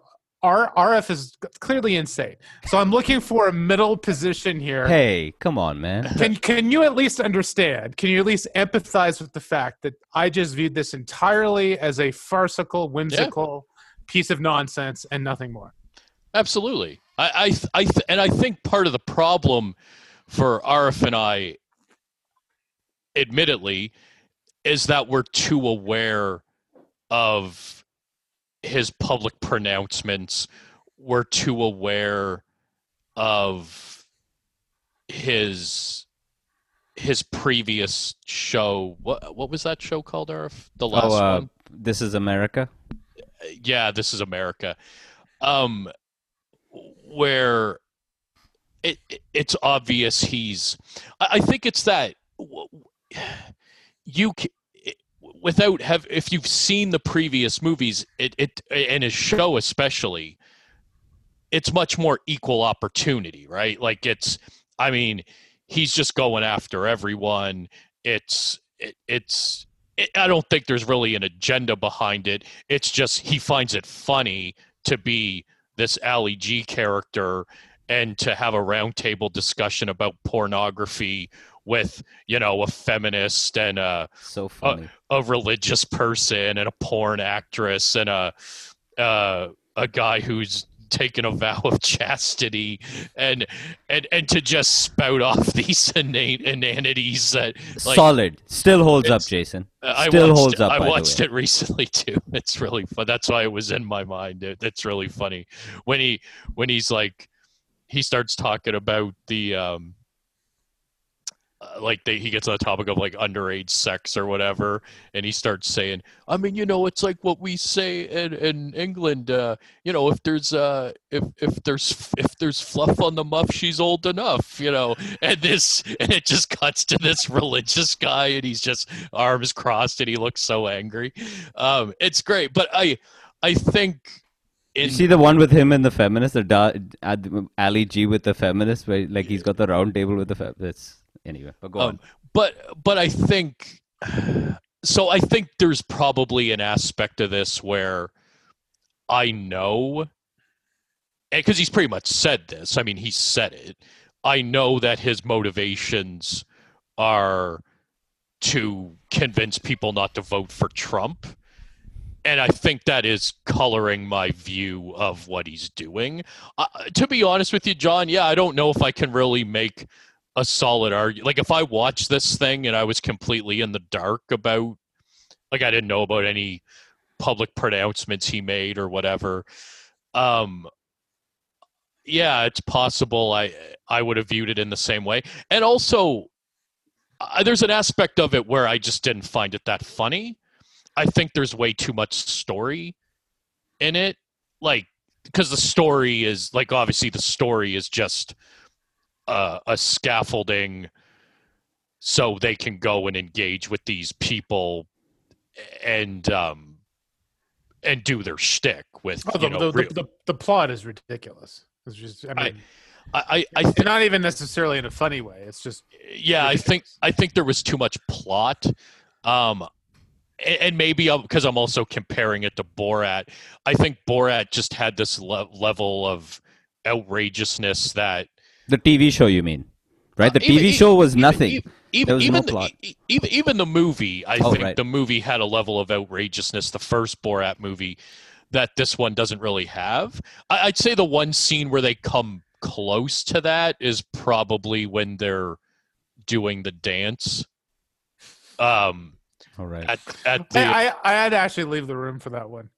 R- RF is clearly insane. So I'm looking for a middle position here. Hey, come on, man. Can can you at least understand? Can you at least empathize with the fact that I just viewed this entirely as a farcical, whimsical yeah. piece of nonsense and nothing more? Absolutely. I, I, th- I th- and I think part of the problem for R F and I, admittedly, is that we're too aware of his public pronouncements. We're too aware of his his previous show. What what was that show called, R F? The last oh, uh, one? This is America? Yeah, This is America. Um, where it, it it's obvious he's... I, I think it's that... You can, without have if you've seen the previous movies, it, it and his show especially, it's much more equal opportunity, right? Like it's, I mean, he's just going after everyone. It's it, it's it, I don't think there's really an agenda behind it. It's just he finds it funny to be this Ali G character and to have a roundtable discussion about pornography with, you know, a feminist and a, so a a religious person and a porn actress and a uh, a guy who's taken a vow of chastity and and and to just spout off these innate inanities that like, solid still holds up, Jason. Still watched, holds up. I watched it recently too. It's really fun. That's why it was in my mind. It, it's really funny when he when he's like he starts talking about the. Um, like they, he gets on the topic of like underage sex or whatever, and he starts saying, I mean, you know, it's like what we say in, in England, uh, you know, if there's uh, if if there's if there's fluff on the muff, she's old enough, you know. And this, and it just cuts to this religious guy, and he's just arms crossed, and he looks so angry. Um, it's great, but I I think. In- you see the one with him and the feminist, the da- Ali G with the feminist, where like he's got the round table with the feminist. Anyway, but go um, on. But but I think so. I think there's probably an aspect of this where I know, because he's pretty much said this. I mean, he said it. I know that his motivations are to convince people not to vote for Trump, and I think that is coloring my view of what he's doing. Uh, to be honest with you, John, yeah, I don't know if I can really make a solid argument. Like if I watched this thing and I was completely in the dark about, like I didn't know about any public pronouncements he made or whatever. Um, yeah, it's possible I I would have viewed it in the same way. And also, uh, there's an aspect of it where I just didn't find it that funny. I think there's way too much story in it, like because the story is like obviously the story is just. Uh, a scaffolding so they can go and engage with these people and um, and do their shtick with oh, the, you know, the, real... the, the, the plot is ridiculous. It's just, I mean, I, I, I th- not even necessarily in a funny way. It's just yeah. Ridiculous. I think I think there was too much plot, um, and, and maybe because I'm also comparing it to Borat. I think Borat just had this le- level of outrageousness that. The T V show, you mean, right? The even, T V even, show was nothing. Even, even, there was even no plot. The, even, even the movie, I oh, think right. the movie had a level of outrageousness, the first Borat movie, that this one doesn't really have. I, I'd say the one scene where they come close to that is probably when they're doing the dance. Um, All right. At, at the, I, I, I had to actually leave the room for that one.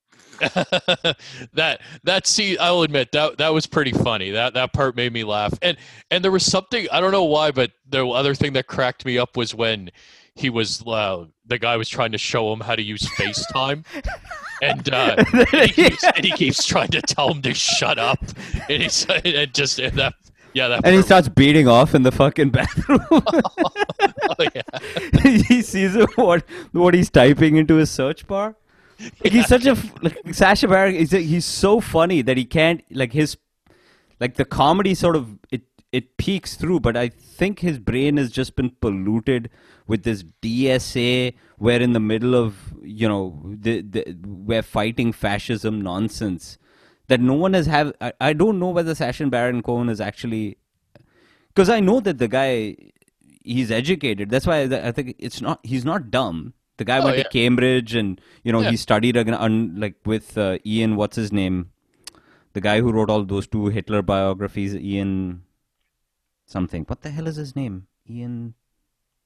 that that see I'll admit that that was pretty funny. That that part made me laugh. And and there was something I don't know why, but the other thing that cracked me up was when he was uh, the guy was trying to show him how to use FaceTime. And, uh, and, he keeps, and he keeps trying to tell him to shut up. And he's and just and that Yeah, that and he starts beating off in the fucking bathroom. oh, oh, yeah. He sees what what he's typing into his search bar. Like yeah. He's such a like, Sacha Baron. He's, he's so funny that he can't like his like the comedy sort of it it peeks through, but I think his brain has just been polluted with this D S A, where in the middle of, you know, the, the, we're fighting fascism nonsense that no one has have. I, I don't know whether Sacha Baron Cohen is actually, because I know that the guy, he's educated. That's why I think it's not, he's not dumb. The guy oh, went yeah. to Cambridge, and, you know, yeah. he studied like with uh, Ian, what's his name? The guy who wrote all those two Hitler biographies, Ian something. What the hell is his name? Ian.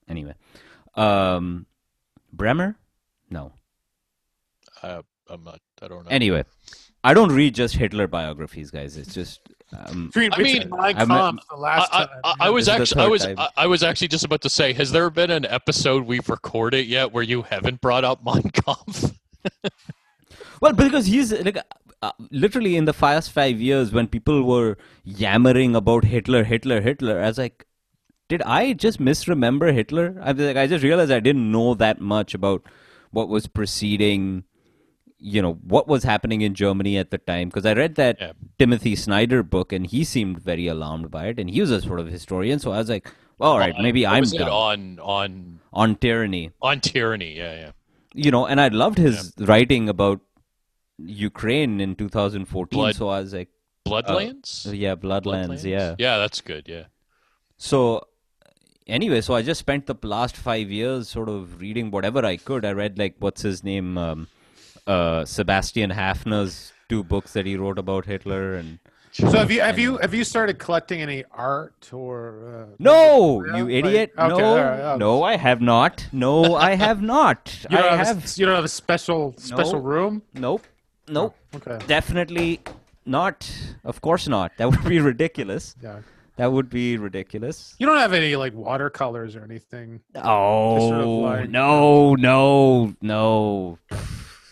Anyway. Um, Bremmer? No. I, I'm not, I don't know. Anyway. I don't read just Hitler biographies, guys. It's just... Um, I mean, Mein Kampf, the last time. I, I, I was actually, I was, I, I was actually just about to say, has there been an episode we've recorded yet where you haven't brought up Mein Kampf? Well, because he's like, uh, literally in the past five years when people were yammering about Hitler, Hitler, Hitler, I was like, did I just misremember Hitler? I was like, I just realized I didn't know that much about what was preceding. You know, what was happening in Germany at the time, because I read that yeah. Timothy Snyder book, and he seemed very alarmed by it, and he was a sort of historian, so I was like, well, all right, on, maybe I'm done. On, on, on tyranny. On tyranny, yeah, yeah. You know, and I loved his yeah. writing about Ukraine in two thousand fourteen, Blood, so I was like... Bloodlands? Uh, yeah, Bloodlands, Bloodlands, yeah. Yeah, that's good, yeah. So... Anyway, so I just spent the last five years sort of reading whatever I could. I read, like, what's his name... Um, Uh, Sebastian Hafner's two books that he wrote about Hitler, and so have you have you have you started collecting any art or uh, no, you like, idiot, okay, no, right, oh. no, I have not, no, I have not. You don't I have, have a, you don't have a special special no, room? Nope, nope, okay, definitely not. Of course not. That would be ridiculous. Yeah. That would be ridiculous. You don't have any like watercolors or anything. Oh sort of like, no, no, no.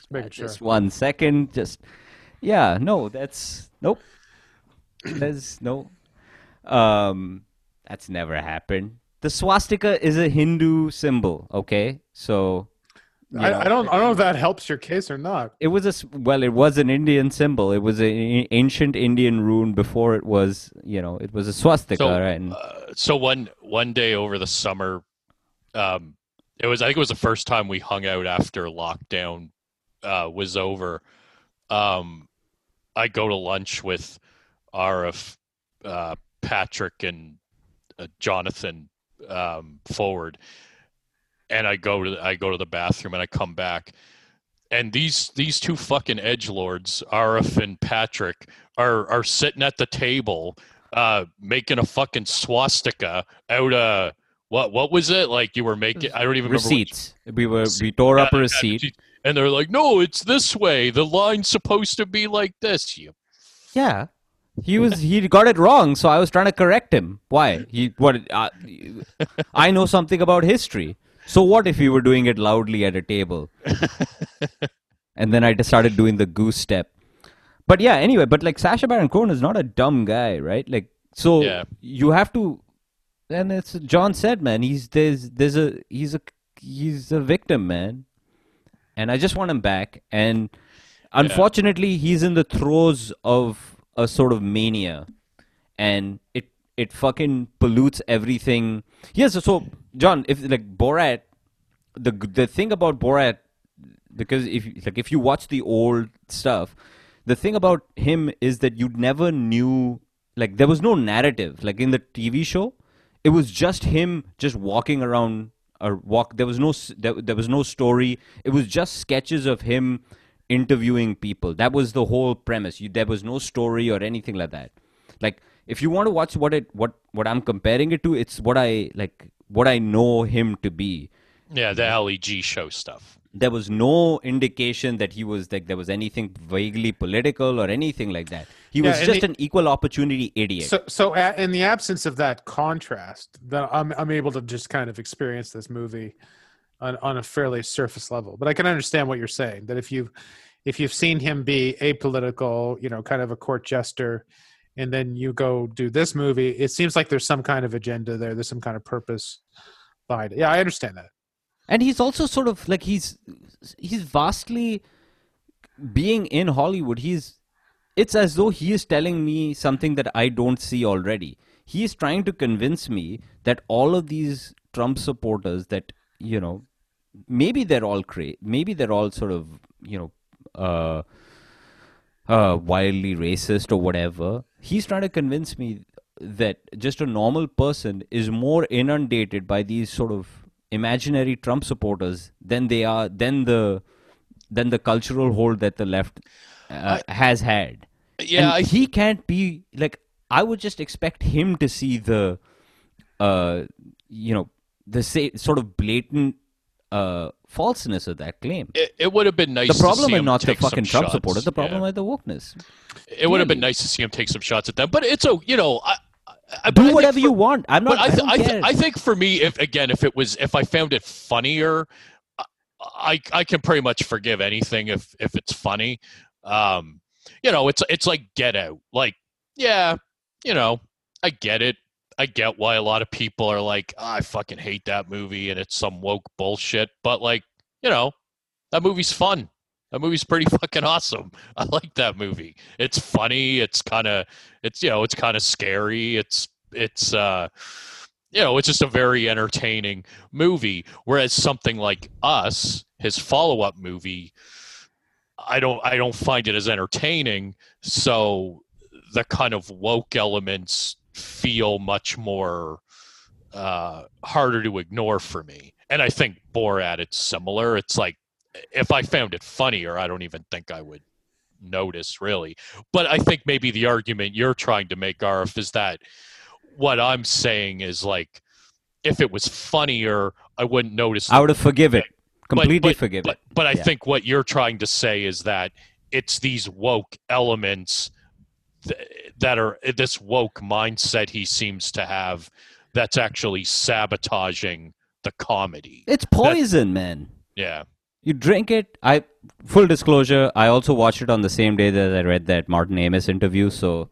Make sure. Just one second, just yeah, no, that's nope. There's no, um, that's never happened. The swastika is a Hindu symbol, okay? So I, know, I don't, I don't know if that helps your case or not. It was a well, it was an Indian symbol. It was an ancient Indian rune before it was, you know, it was a swastika. So, right? And, uh, so one one day over the summer, um, it was I think it was the first time we hung out after lockdown. Uh, was over. Um, I go to lunch with R F, uh, Patrick, and uh, Jonathan um, Forward, and I go to the, I go to the bathroom, and I come back, and these these two fucking edgelords, R F and Patrick, are are sitting at the table, uh, making a fucking swastika out of what what was it like you were making? I don't even receipts. remember. Receipts. We were we tore up a receipt. Uh, And they're like, no, it's this way. The line's supposed to be like this. You. Yeah, he was. He got it wrong, so I was trying to correct him. Why? He what? Uh, I know something about history. So what if you were doing it loudly at a table? And then I just started doing the goose step. But yeah, anyway. But like Sacha Baron Cohen is not a dumb guy, right? Like, so yeah. you have to. And it's John said, man. He's there's there's a he's a he's a victim, man. And I just want him back. And unfortunately, yeah. he's in the throes of a sort of mania. And it it fucking pollutes everything. Yes, yeah, so, so, John, if like Borat, the the thing about Borat, because if like if you watch the old stuff, the thing about him is that you never knew, like there was no narrative. Like in the T V show, it was just him just walking around. Or walk. There was no. There, there was no story. It was just sketches of him interviewing people. That was the whole premise. You, there was no story or anything like that. Like if you want to watch what it, what what I'm comparing it to, it's what I like. What I know him to be. Yeah, the Ali G show stuff. There was no indication that he was like there was anything vaguely political or anything like that. He yeah, was just the, an equal opportunity idiot. So, so a, in the absence of that contrast, that I'm I'm able to just kind of experience this movie on on a fairly surface level. But I can understand what you're saying. That if you if you've seen him be apolitical, you know, kind of a court jester, and then you go do this movie, it seems like there's some kind of agenda there. There's some kind of purpose behind it. Yeah, I understand that. And he's also sort of like he's he's vastly being in Hollywood. He's it's as though he is telling me something that I don't see already. he is trying to convince me that all of these Trump supporters that, you know, maybe they're all crazy, maybe they're all sort of, you know, uh, uh, wildly racist or whatever. He's trying to convince me that just a normal person is more inundated by these sort of imaginary Trump supporters than they are, than the, than the cultural hold that the left uh, I, has had. Yeah, I, he can't be like, I would just expect him to see the, uh, you know, the say, sort of blatant uh, falseness of that claim. It, it would have been nice. The problem is not the fucking Trump supporters. The problem is the wokeness. It would have been nice to see him take some shots at them, but it's a, you know, I, I, do whatever you want. I'm not. I, th I, th I think for me, if again, if it was, if I found it funnier, I I can pretty much forgive anything if if it's funny. Um, you know, it's it's like Get Out. Like, yeah, you know, I get it. I get why a lot of people are like, oh, I fucking hate that movie and it's some woke bullshit. But like, you know, that movie's fun. That movie's pretty fucking awesome. I like that movie. It's funny. It's kind of, it's, you know, it's kind of scary. It's, it's, uh, you know, it's just a very entertaining movie. Whereas something like Us, his follow-up movie, I don't, I don't find it as entertaining. So the kind of woke elements feel much more uh, harder to ignore for me. And I think Borat, it's similar. It's like, if I found it funnier, I don't even think I would notice, really. But I think maybe the argument you're trying to make, Arif, is that what I'm saying is, like, if it was funnier, I wouldn't notice. I would have forgiven it. Completely but, but, forgive but, it. But, but I yeah. think what you're trying to say is that it's these woke elements th that are this woke mindset he seems to have that's actually sabotaging the comedy. It's poison, that, man. Yeah. You drink it. I full disclosure, I also watched it on the same day that I read that Martin Amis interview. So,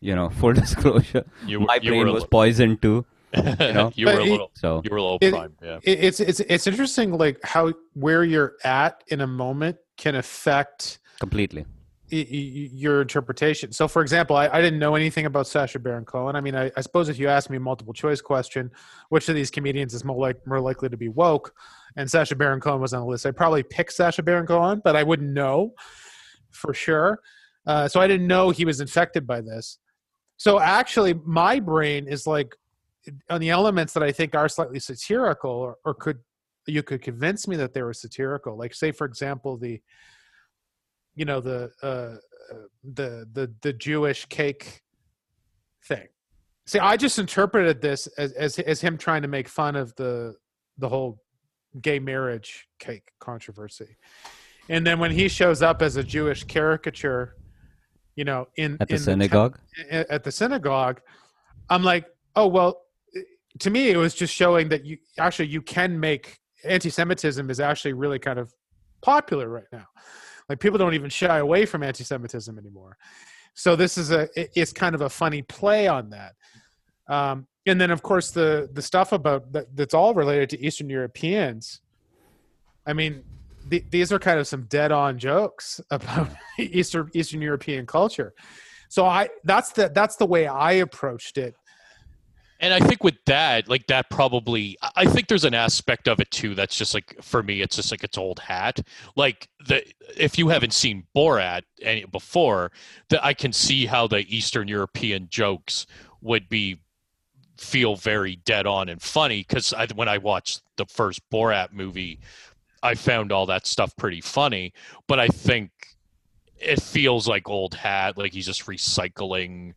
you know, full disclosure, you were, my you brain were was poisoned too. You know, you were a little, so you were a little primed. Yeah, it, it's it's it's interesting, like how where you're at in a moment can affect completely your interpretation. So, for example, I, I didn't know anything about Sacha Baron Cohen. I mean, I, I suppose if you asked me a multiple choice question, which of these comedians is more like more likely to be woke, and Sacha Baron Cohen was on the list, I'd probably pick Sacha Baron Cohen, but I wouldn't know for sure. Uh, so I didn't know he was infected by this. So actually, my brain is like on the elements that I think are slightly satirical, or, or could you could convince me that they were satirical. Like, say, for example, the you know, the, uh, the, the, the Jewish cake thing. See, I just interpreted this as, as, as him trying to make fun of the, the whole gay marriage cake controversy. And then when he shows up as a Jewish caricature, you know, in, at the in synagogue, the, at the synagogue, I'm like, oh, well, to me, it was just showing that you actually, you can make anti-Semitism is actually really kind of popular right now. Like, people don't even shy away from anti-Semitism anymore. So this is a, it's kind of a funny play on that. Um, and then, of course, the the stuff about that, that's all related to Eastern Europeans. I mean, the, these are kind of some dead-on jokes about Eastern Eastern European culture. So I that's the that's the way I approached it. And I think with that, like that probably, I think there's an aspect of it too that's just like, for me, it's just like it's old hat. Like, the if you haven't seen Borat any, before, that I can see how the Eastern European jokes would be feel very dead on and funny, because I, when I watched the first Borat movie, I found all that stuff pretty funny. But I think it feels like old hat, like he's just recycling.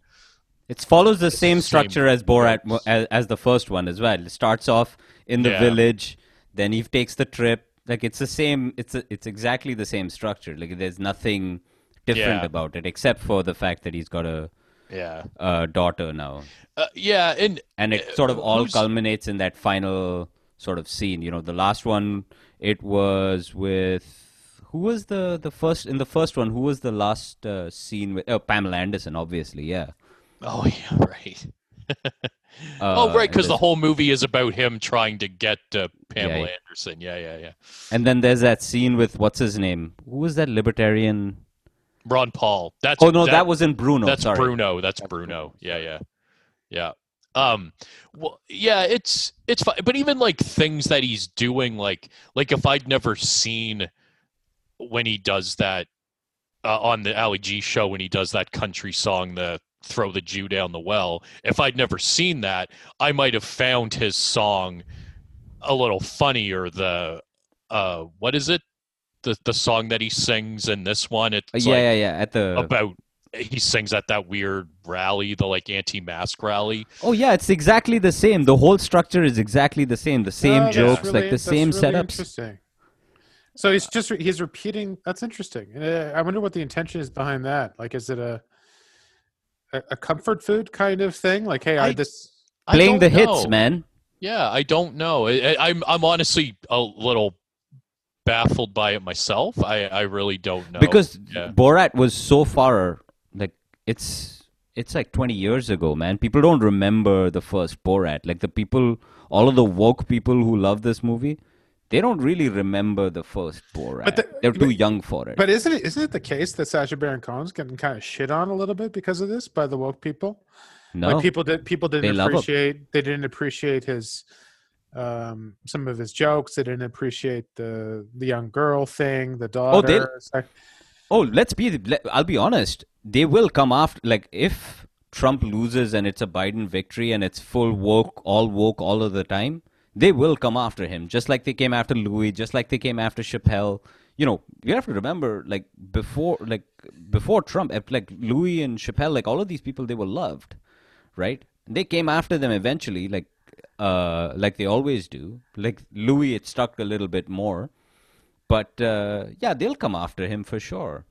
It follows the same, the same structure as Borat, as, as the first one as well. It starts off in the yeah. village, then he takes the trip. Like, it's the same. It's a, it's exactly the same structure. Like, there's nothing different yeah. about it except for the fact that he's got a yeah uh, daughter now. Uh, yeah, and and it uh, sort of all culminates in that final sort of scene. You know, the last one, it was with. Who was the the first in the first one? Who was the last uh, scene with? Oh, Pamela Anderson, obviously. Yeah. Oh yeah, right. uh, oh right, because the whole movie is about him trying to get uh, Pamela yeah, yeah. Anderson. Yeah, yeah, yeah. And then there's that scene with what's his name? Who was that libertarian? Ron Paul. That's oh no, that, that was in Bruno. That's Sorry. Bruno. That's Bruno. Yeah, yeah, yeah. Um, well, yeah, it's, it's fun. But even like things that he's doing, like, like if I'd never seen when he does that, uh, on the Ali G show, when he does that country song, the throw the Jew down the well, if I'd never seen that, I might've found his song a little funnier. The, uh, what is it? The, the song that he sings in this one. It's yeah, like yeah, yeah. At the about, he sings at that weird rally, the like anti-mask rally. Oh yeah, it's exactly the same. The whole structure is exactly the same. The same oh, jokes, really, like the same really setups. Interesting. So he's just he's repeating. That's interesting. I wonder what the intention is behind that. Like, is it a a comfort food kind of thing? Like, hey, I, I this playing I the know. hits, man. Yeah, I don't know. I, I'm I'm honestly a little baffled by it myself. I I really don't know, because yeah. Borat was so far. Like it's it's like twenty years ago, man. People don't remember the first Borat. Like the people, all of the woke people who love this movie, they don't really remember the first Borat. But the, They're too but, young for it. But isn't it isn't it the case that Sacha Baron Cohen's getting kind of shit on a little bit because of this by the woke people? No, like people did people didn't they appreciate they didn't appreciate his um some of his jokes. They didn't appreciate the the young girl thing, the daughter. Oh, they, oh let's be. I'll be honest. They will come after, like, if Trump loses and it's a Biden victory and it's full woke, all woke, all of the time, they will come after him, just like they came after Louis, just like they came after Chappelle. You know, you have to remember, like, before, like, before Trump, like, Louis and Chappelle, like, all of these people, they were loved, right? They came after them eventually, like, uh, like they always do. Like, Louis, it stuck a little bit more. But, uh, yeah, they'll come after him for sure.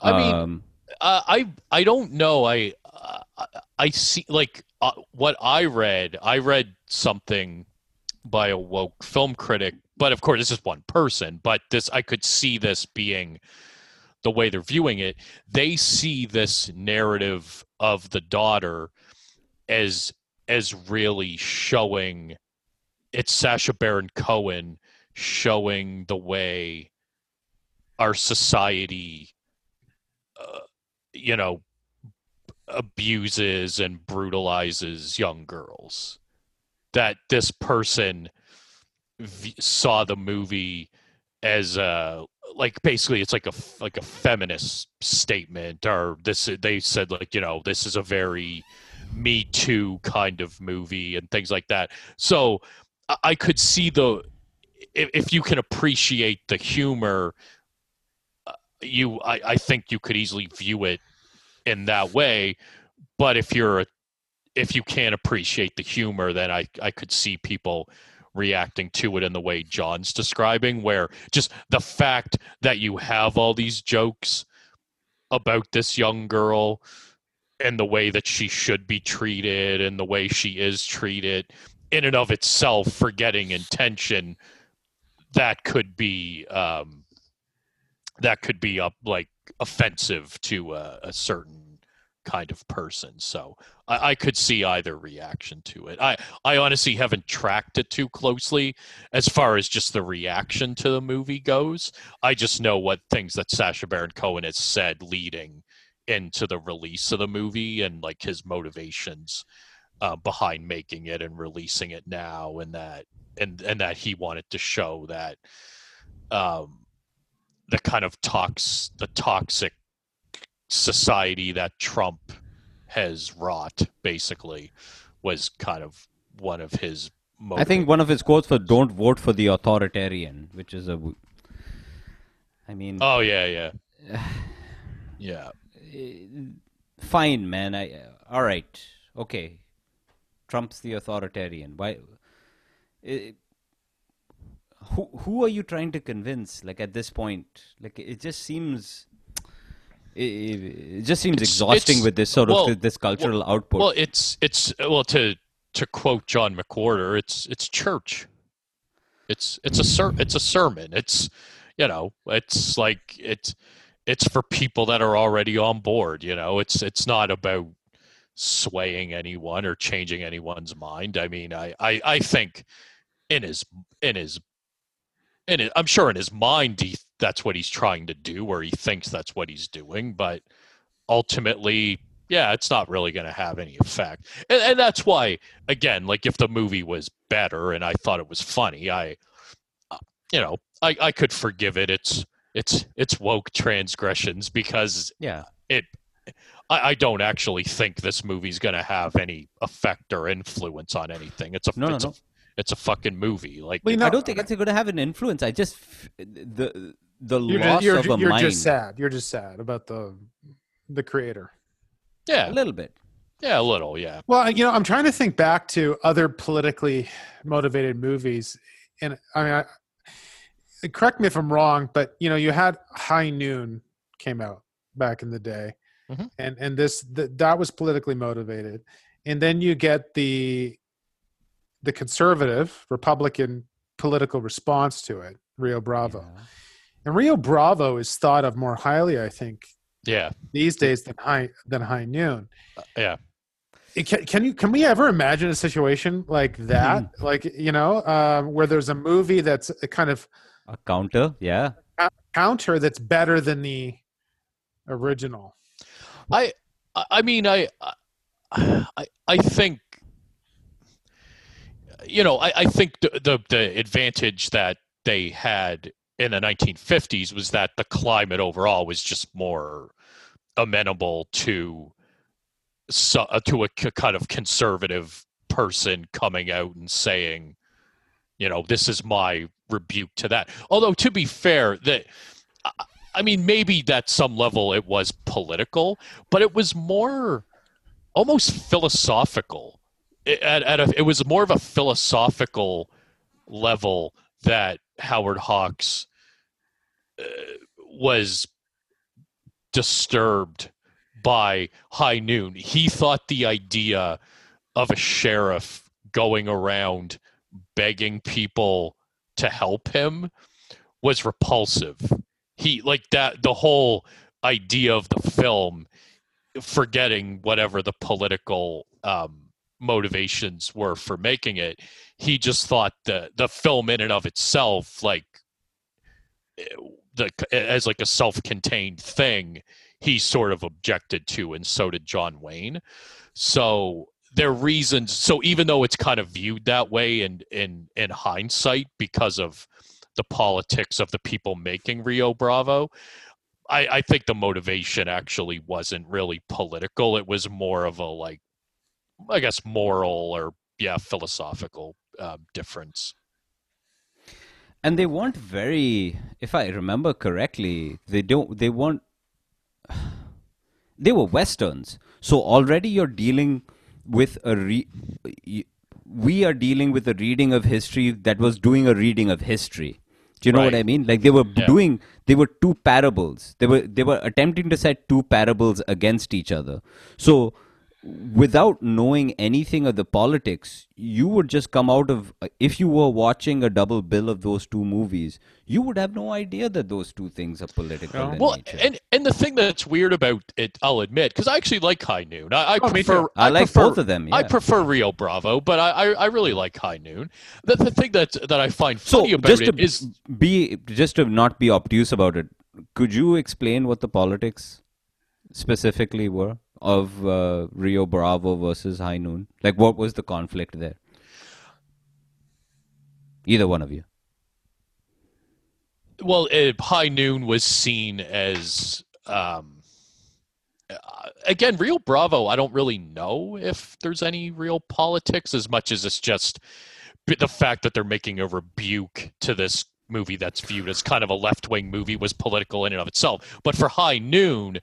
I mean... Um, Uh, I I don't know. I uh, I see like uh, what I read. I read something by a woke film critic, but of course, it's just one person. But this, I could see this being the way they're viewing it. They see this narrative of the daughter as as really showing it's Sacha Baron Cohen showing the way our society. Uh, you know, abuses and brutalizes young girls, that this person v- saw the movie as a, like, basically it's like a, like a feminist statement, or this, they said, like, you know, this is a very Me Too kind of movie and things like that. So I, I could see the, if, if you can appreciate the humor, you, I, I think you could easily view it in that way, but if you're, a, if you can't appreciate the humor, then I, I could see people reacting to it in the way John's describing, where just the fact that you have all these jokes about this young girl and the way that she should be treated and the way she is treated, in and of itself, forgetting intention, that could be, um, that could be up like offensive to a, a certain kind of person. So I, I could see either reaction to it. I, I honestly haven't tracked it too closely as far as just the reaction to the movie goes. I just know what things that Sacha Baron Cohen has said leading into the release of the movie and like his motivations uh, behind making it and releasing it now. And that, and, and that he wanted to show that, um, the kind of tox, the toxic society that Trump has wrought, basically, was kind of one of his motivators. I think one of his quotes for "Don't vote for the authoritarian," which is a, I mean. Oh yeah, yeah, yeah. Fine, man. I uh, all right, okay. Trump's the authoritarian. Why? It, Who who are you trying to convince? Like at this point, like it just seems, it, it just seems it's, exhausting it's, with this sort well, of this cultural well, output. Well, it's it's well to to quote John McWhorter, it's it's church. It's it's a ser- it's a sermon. It's you know it's like it's it's for people that are already on board. You know, it's it's not about swaying anyone or changing anyone's mind. I mean, I I, I think in his in his And I'm sure in his mind, he, that's what he's trying to do, or he thinks that's what he's doing. But ultimately, yeah, it's not really going to have any effect. And, and that's why, again, like if the movie was better and I thought it was funny, I, you know, I, I could forgive it. It's, it's, it's woke transgressions because yeah, it, I, I don't actually think this movie's going to have any effect or influence on anything. It's a, no, it's, no, no. a it's a fucking movie. Like, well, you know, I don't think it's going to have an influence. I just, the, the you're loss just, you're, of a you're mind. You're just sad. You're just sad about the, the creator. Yeah, a little bit. Yeah, a little. Yeah. Well, you know, I'm trying to think back to other politically motivated movies, and I mean, I, correct me if I'm wrong, but you know, you had High Noon came out back in the day, mm-hmm. and and this the, that was politically motivated, and then you get the the conservative Republican political response to it, Rio Bravo, yeah. and Rio Bravo is thought of more highly, I think. Yeah, these days than high than high noon. Uh, yeah, it can, can you can we ever imagine a situation like that? Mm. Like you know, um, where there's a movie that's a kind of a counter, yeah, a counter that's better than the original. I, I mean, I, I, I think, you know, I, I think the, the the advantage that they had in the nineteen fifties was that the climate overall was just more amenable to so, uh, to a c- kind of conservative person coming out and saying, you know, this is my rebuke to that. Although, to be fair, that I, I mean, maybe at some level it was political, but it was more almost philosophical. It, at, at a, it was more of a philosophical level that Howard Hawks uh, was disturbed by High Noon. He thought the idea of a sheriff going around begging people to help him was repulsive. He like that the whole idea of the film, forgetting whatever the political um motivations were for making it, he just thought the the film in and of itself, like the as like a self-contained thing, he sort of objected to, and so did John Wayne. So their reasons, so even though it's kind of viewed that way in in in hindsight because of the politics of the people making Rio Bravo, I I think the motivation actually wasn't really political. It was more of a like I guess moral or yeah philosophical uh, difference. And they weren't very, if I remember correctly, they don't they weren't they were Westerns. So already you're dealing with a re, we are dealing with a reading of history that was doing a reading of history. Do you know right. what I mean? Like they were yeah. doing, they were two parables. They were they were attempting to set two parables against each other. So without knowing anything of the politics, you would just come out of, if you were watching a double bill of those two movies, you would have no idea that those two things are political. Yeah. In well, nature. and and the thing that's weird about it, I'll admit, because I actually like High Noon. I, I oh, prefer. I, I like prefer, both of them. Yeah. I prefer Rio Bravo, but I, I, I really like High Noon. The, the thing that that I find funny so about just to it is be just to not be obtuse about it. Could you explain what the politics specifically were of uh, Rio Bravo versus High Noon? Like, what was the conflict there? Either one of you. Well, uh, High Noon was seen as um, uh, again, Rio Bravo, I don't really know if there's any real politics as much as it's just the fact that they're making a rebuke to this movie that's viewed as kind of a left-wing movie was political in and of itself. But for High Noon,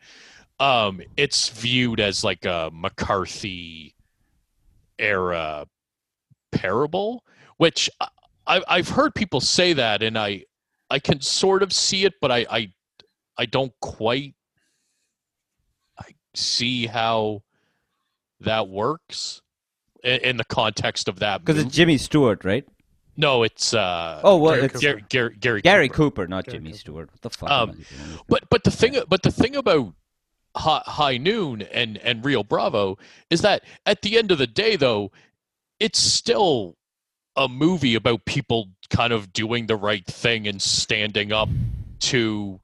Um, it's viewed as like a McCarthy era parable, which I, I've heard people say that, and I, I can sort of see it, but I, I, I don't quite I see how that works in, in the context of that. Because it's Jimmy Stewart, right? No, it's uh, oh well, Gary, it's Gary, Gary, Gary, Gary Cooper. Cooper, not Gary Jimmy Cooper. Stewart. What the fuck? Um, but but the thing, but the thing about High Noon and, and Rio Bravo is that at the end of the day, though, it's still a movie about people kind of doing the right thing and standing up to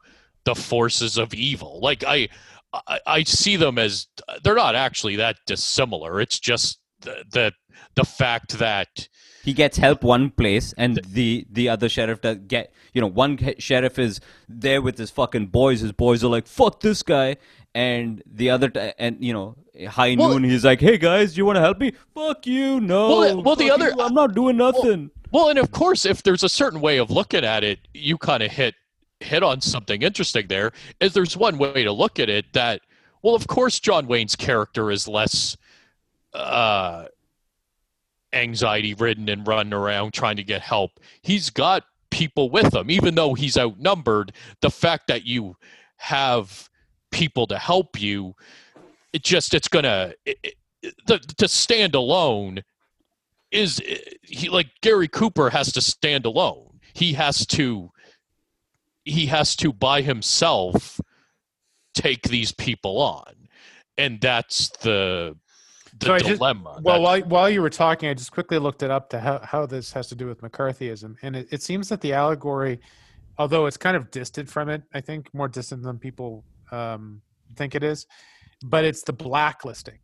the forces of evil. Like I, I, I see them as they're not actually that dissimilar. It's just the the, the fact that he gets help one place, and the the, the other sheriff does get, you know, one sheriff is there with his fucking boys. His boys are like, fuck this guy. And the other, t- and you know, High well, Noon, he's like, hey guys, do you want to help me? Fuck you, no. Well, well the other, you, I'm not doing nothing. Well, well, and of course, if there's a certain way of looking at it, you kind of hit hit on something interesting there. Is there's one way to look at it that, well, of course, John Wayne's character is less uh, anxiety-ridden and running around trying to get help. He's got people with him, even though he's outnumbered. The fact that you have people to help you, it just it's gonna it, it, the, to stand alone is it, he like Gary Cooper has to stand alone. He has to he has to by himself take these people on, and that's the the Sorry, dilemma. Just, well, while while you were talking, I just quickly looked it up to how how this has to do with McCarthyism, and it, it seems that the allegory, although it's kind of distant from it, I think more distant than people Um, think it is, but it's the blacklisting.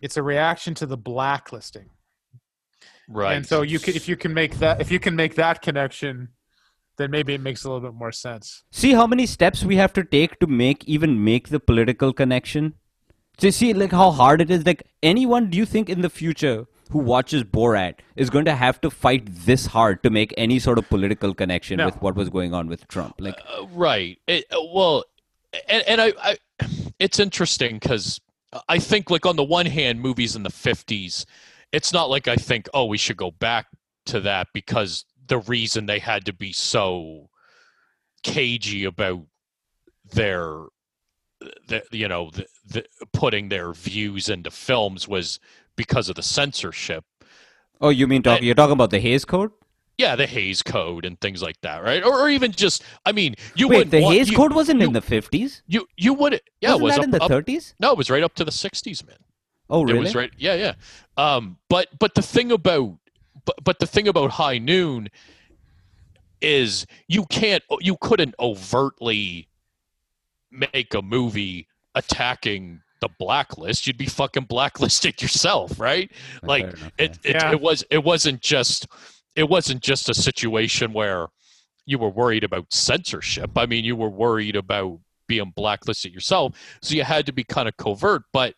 It's a reaction to the blacklisting, right? And so you can, if you can make that, if you can make that connection, then maybe it makes a little bit more sense. See how many steps we have to take to make even make the political connection. So you see, like how hard it is. Like anyone, do you think in the future who watches Borat is going to have to fight this hard to make any sort of political connection no. with what was going on with Trump? Like, uh, right. It, well, and, and I, I, it's interesting because I think, like, on the one hand, movies in the fifties, it's not like I think, oh, we should go back to that because the reason they had to be so cagey about their, the, you know, the, the, putting their views into films was because of the censorship. Oh, you mean talk, and, you're talking about the Hays Code? Yeah, the Hays Code and things like that, right? Or, or even just, I mean, you wouldn't. Wait, the Hays Code wasn't in the fifties? You you wouldn't. Yeah, wasn't it was that up, in the thirties? Up, no, it was right up to the sixties, man. Oh, really? It was right. Yeah, yeah. Um, but but the thing about but, but the thing about High Noon is you can't you couldn't overtly make a movie attacking the blacklist. You'd be fucking blacklisted yourself, right? That's like enough, it it, yeah. it was it wasn't just it wasn't just a situation where you were worried about censorship. I mean, you were worried about being blacklisted yourself, so you had to be kind of covert. But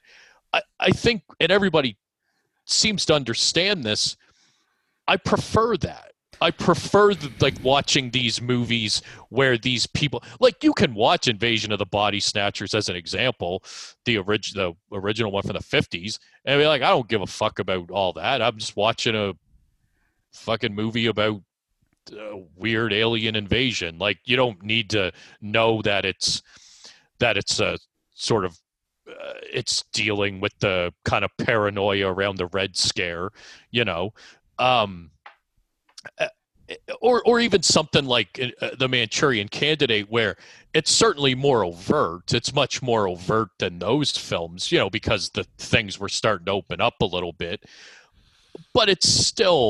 I, I think, and everybody seems to understand this, I prefer that. I prefer the, like watching these movies where these people, like, you can watch Invasion of the Body Snatchers as an example, the, orig- the original one from the fifties, and be like, I don't give a fuck about all that. I'm just watching a fucking movie about a weird alien invasion. Like, you don't need to know that it's that it's a sort of uh, it's dealing with the kind of paranoia around the Red Scare, you know. Um, Uh, or or even something like uh, The Manchurian Candidate, where it's certainly more overt. It's much more overt than those films, you know, because the things were starting to open up a little bit. But it's still,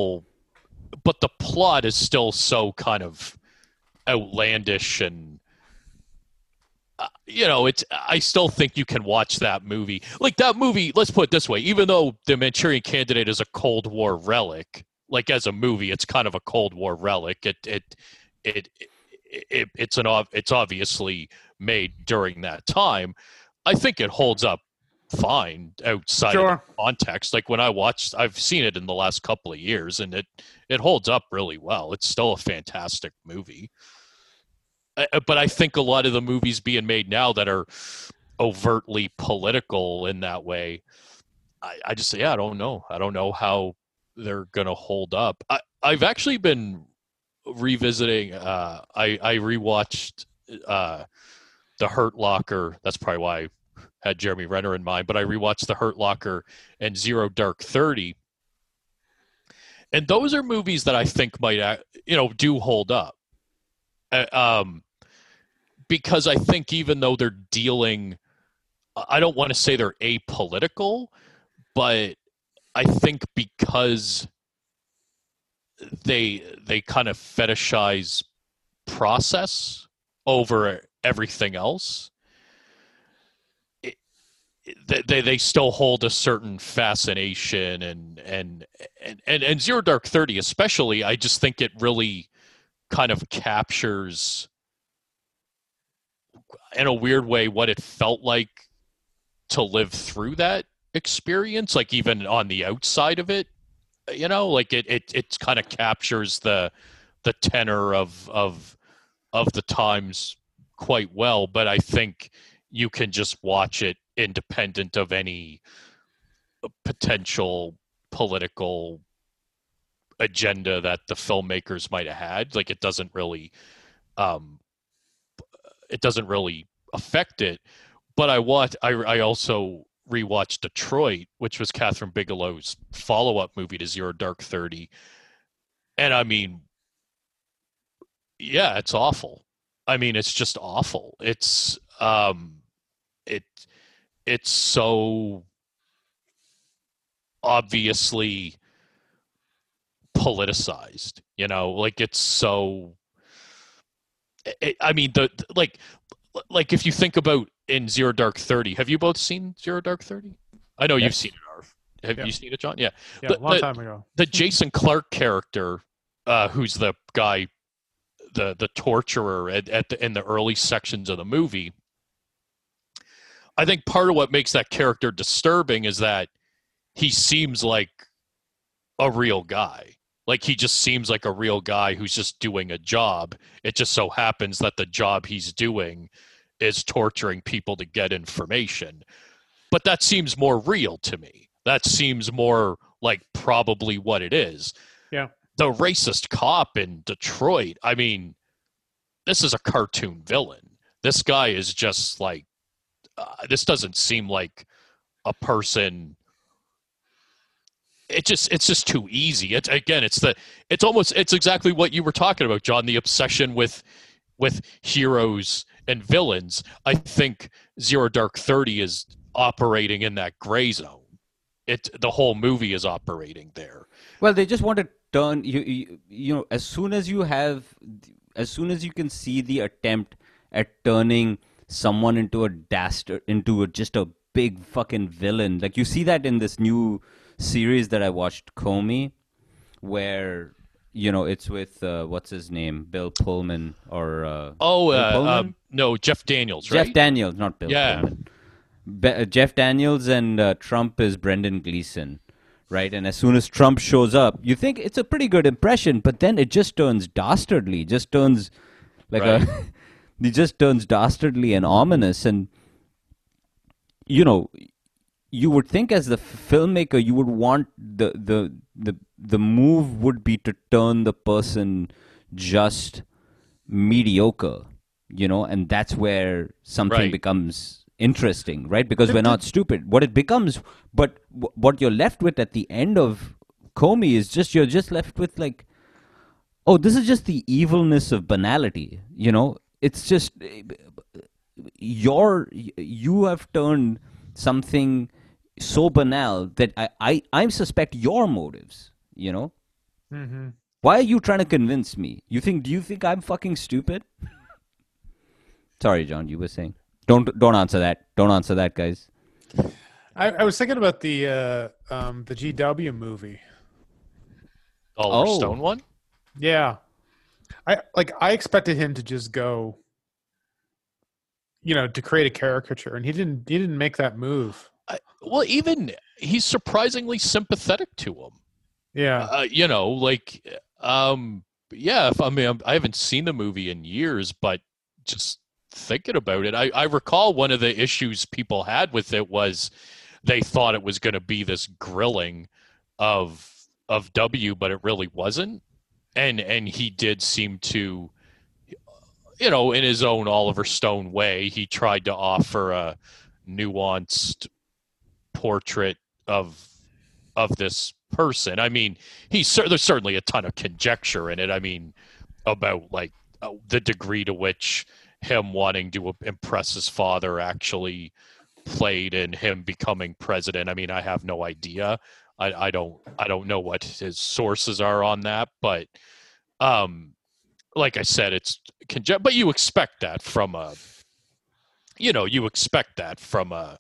but the plot is still so kind of outlandish and, uh, you know, it's, I still think you can watch that movie. Like that movie, let's put it this way, even though The Manchurian Candidate is a Cold War relic, like as a movie, it's kind of a Cold War relic. It it it, it, it it's an ov- it's obviously made during that time. I think it holds up fine outside sure. of context. Like when I watched, I've seen it in the last couple of years, and it it holds up really well. It's still a fantastic movie. I, but I think a lot of the movies being made now that are overtly political in that way, I, I just yeah, I don't know. I don't know how they're gonna hold up. I, I've actually been revisiting. Uh, I I rewatched uh, The Hurt Locker. That's probably why I had Jeremy Renner in mind. But I rewatched The Hurt Locker and Zero Dark Thirty, and those are movies that I think might, you know, do hold up. Uh, um, because I think even though they're dealing, I don't want to say they're apolitical, but I think because they they kind of fetishize process over everything else, they they still hold a certain fascination, and and and and, and Zero Dark Thirty especially. I just think it really kind of captures in a weird way what it felt like to live through that experience, like even on the outside of it, you know, like it it it kind of captures the the tenor of of of the times quite well. But I think you can just watch it independent of any potential political agenda that the filmmakers might have had. Like it doesn't really um it doesn't really affect it. But I watched, I, I also rewatched Detroit, which was Catherine Bigelow's follow-up movie to Zero Dark Thirty. And I mean, yeah, it's awful. I mean, it's just awful. It's, um, it, it's so obviously politicized, you know, like it's so, it, I mean, the, like, like if you think about in Zero Dark Thirty, have you both seen Zero Dark Thirty? I know yes. You've seen it, Arv. Have yeah. you seen it, John? Yeah, yeah, the, a long the, time ago. The Jason Clarke character, uh, who's the guy, the the torturer at, at the, in the early sections of the movie. I think part of what makes that character disturbing is that he seems like a real guy. Like he just seems like a real guy who's just doing a job. It just so happens that the job he's doing is torturing people to get information. But that seems more real to me. That seems more like probably what it is. Yeah. The racist cop in Detroit, I mean, this is a cartoon villain. This guy is just like, uh, this doesn't seem like a person. It just, it's just too easy. It's again, it's the, it's almost, it's exactly what you were talking about, John, the obsession with, with heroes and villains. I think Zero Dark Thirty is operating in that gray zone. It, the whole movie is operating there. Well, they just want to turn you, you, you know, as soon as you have, as soon as you can see the attempt at turning someone into a dastard, into a, just a big fucking villain. Like you see that in this new series that I watched, Comey, where you know it's with uh, what's his name, Bill Pullman or uh, oh uh, Pullman? Uh, no Jeff Daniels, right? Jeff Daniels, not Bill. Yeah, Pullman. Be- uh, Jeff Daniels and uh, Trump is Brendan Gleeson, right? And as soon as Trump shows up, you think it's a pretty good impression, but then it just turns dastardly, just turns like right. a, it just turns dastardly and ominous, and you know. You would think as the filmmaker, you would want the, the the the move would be to turn the person just mediocre, you know, and that's where something right. becomes interesting, right? Because we're not stupid. What it becomes, but w- what you're left with at the end of Comey is just, you're just left with like, oh, this is just the evilness of banality, you know? It's just, you're, you have turned something so banal that I, I, I suspect your motives, you know? Mm-hmm. Why are you trying to convince me? You think, do you think I'm fucking stupid? Sorry, John, you were saying. Don't, don't answer that. Don't answer that, guys. I, I was thinking about the, uh, um, the G W movie. Oliver oh. Stone one? Yeah. I, like, I expected him to just go, you know, to create a caricature, and he didn't. He didn't make that move. I, well, even he's surprisingly sympathetic to him. Yeah, uh, you know, like, um, yeah. If, I mean, I haven't seen the movie in years, but just thinking about it, I, I recall one of the issues people had with it was they thought it was going to be this grilling of of W, but it really wasn't, and and he did seem to. You know, in his own Oliver Stone way, he tried to offer a nuanced portrait of of this person. I mean, he there's certainly a ton of conjecture in it. I mean, about like the degree to which him wanting to impress his father actually played in him becoming president. I mean, I have no idea. I, I don't I don't know what his sources are on that, but um. Like I said, it's conge- but you expect that from a, you know, you expect that from a,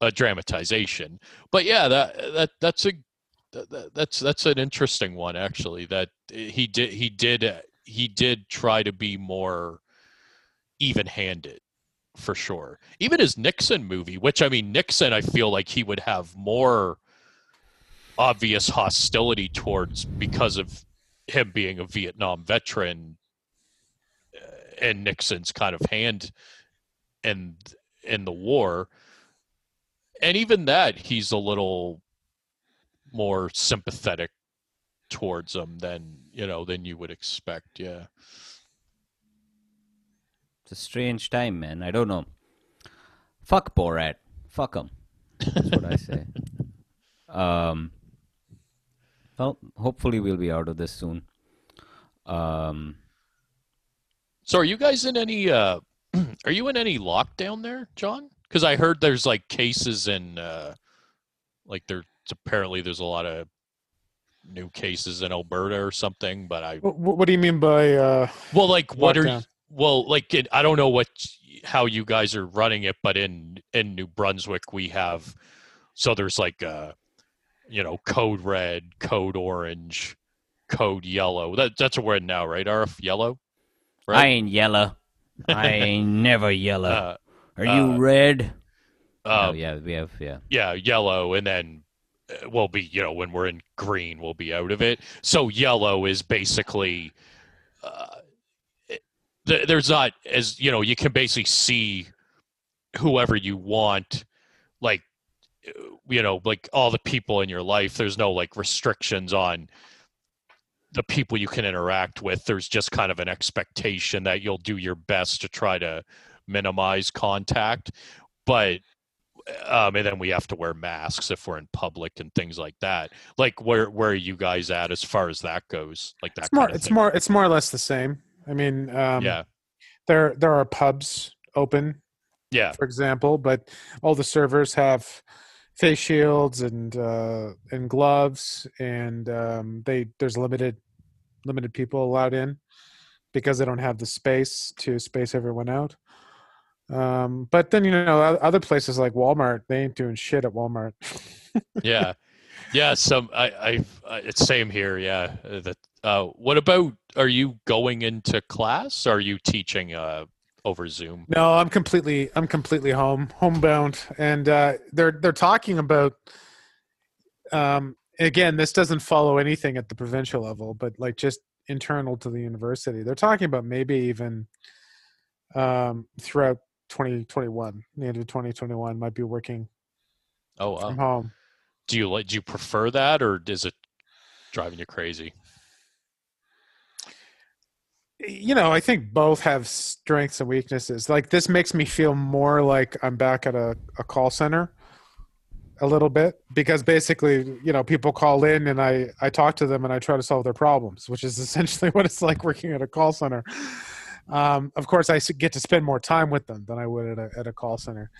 a dramatization. But yeah, that that that's a that, that's that's an interesting one actually. That he did he did he did try to be more even-handed for sure. Even his Nixon movie, which I mean Nixon, I feel like he would have more obvious hostility towards because of him being a Vietnam veteran and Nixon's kind of hand in in the war. And even that, he's a little more sympathetic towards him than, you know, than you would expect. Yeah. It's a strange time, man. I don't know. Fuck Borat. Fuck him. That's what I say. Um, well, hopefully we'll be out of this soon. Um, so are you guys in any, uh, are you in any lockdown there, John? Because I heard there's like cases in, uh, like there's apparently there's a lot of new cases in Alberta or something, but I... What, what do you mean by uh, Well, like what lockdown? are you, well, like it, I don't know what, how you guys are running it, but in, in New Brunswick we have, so there's like, uh, you know, code red, code orange, code yellow. That, that's what we're in now, right, R F? Yellow? Right? I ain't yellow. I ain't never yellow. Uh, Are you uh, red? Uh, oh, yeah, we have, yeah. Yeah, yellow, and then we'll be, you know, when we're in green, we'll be out of it. So yellow is basically, uh, th- there's not, as you know, you can basically see whoever you want, like, you know, like all the people in your life. There's no, like, restrictions on the people you can interact with. There's just kind of an expectation that you'll do your best to try to minimize contact, but um and then we have to wear masks if we're in public and things like that. Like where where are you guys at as far as that goes? Like that it's more, kind of it's thing. more it's more or less the same. I mean, um yeah. there there are pubs open, yeah, for example, but all the servers have face shields and uh and gloves, and um they there's limited limited people allowed in because they don't have the space to space everyone out. Um, but then, you know, other places like Walmart, they ain't doing shit at Walmart. Yeah. Yeah. Some, I, I, I, it's same here. Yeah. That, uh, what about, are you going into class? Or are you teaching, uh, over Zoom? No, I'm completely, I'm completely home, homebound. And, uh, they're, they're talking about, um, again, this doesn't follow anything at the provincial level, but like just internal to the university, they're talking about maybe even, um, throughout twenty twenty-one, the end of twenty twenty-one, might be working oh, wow. from home. Do you like? Do you prefer that, or is it driving you crazy? You know, I think both have strengths and weaknesses. Like this makes me feel more like I'm back at a, a call center a little bit, because basically, you know, people call in and I, I talk to them and I try to solve their problems, which is essentially what it's like working at a call center. Um, of course, I get to spend more time with them than I would at a, at a call center.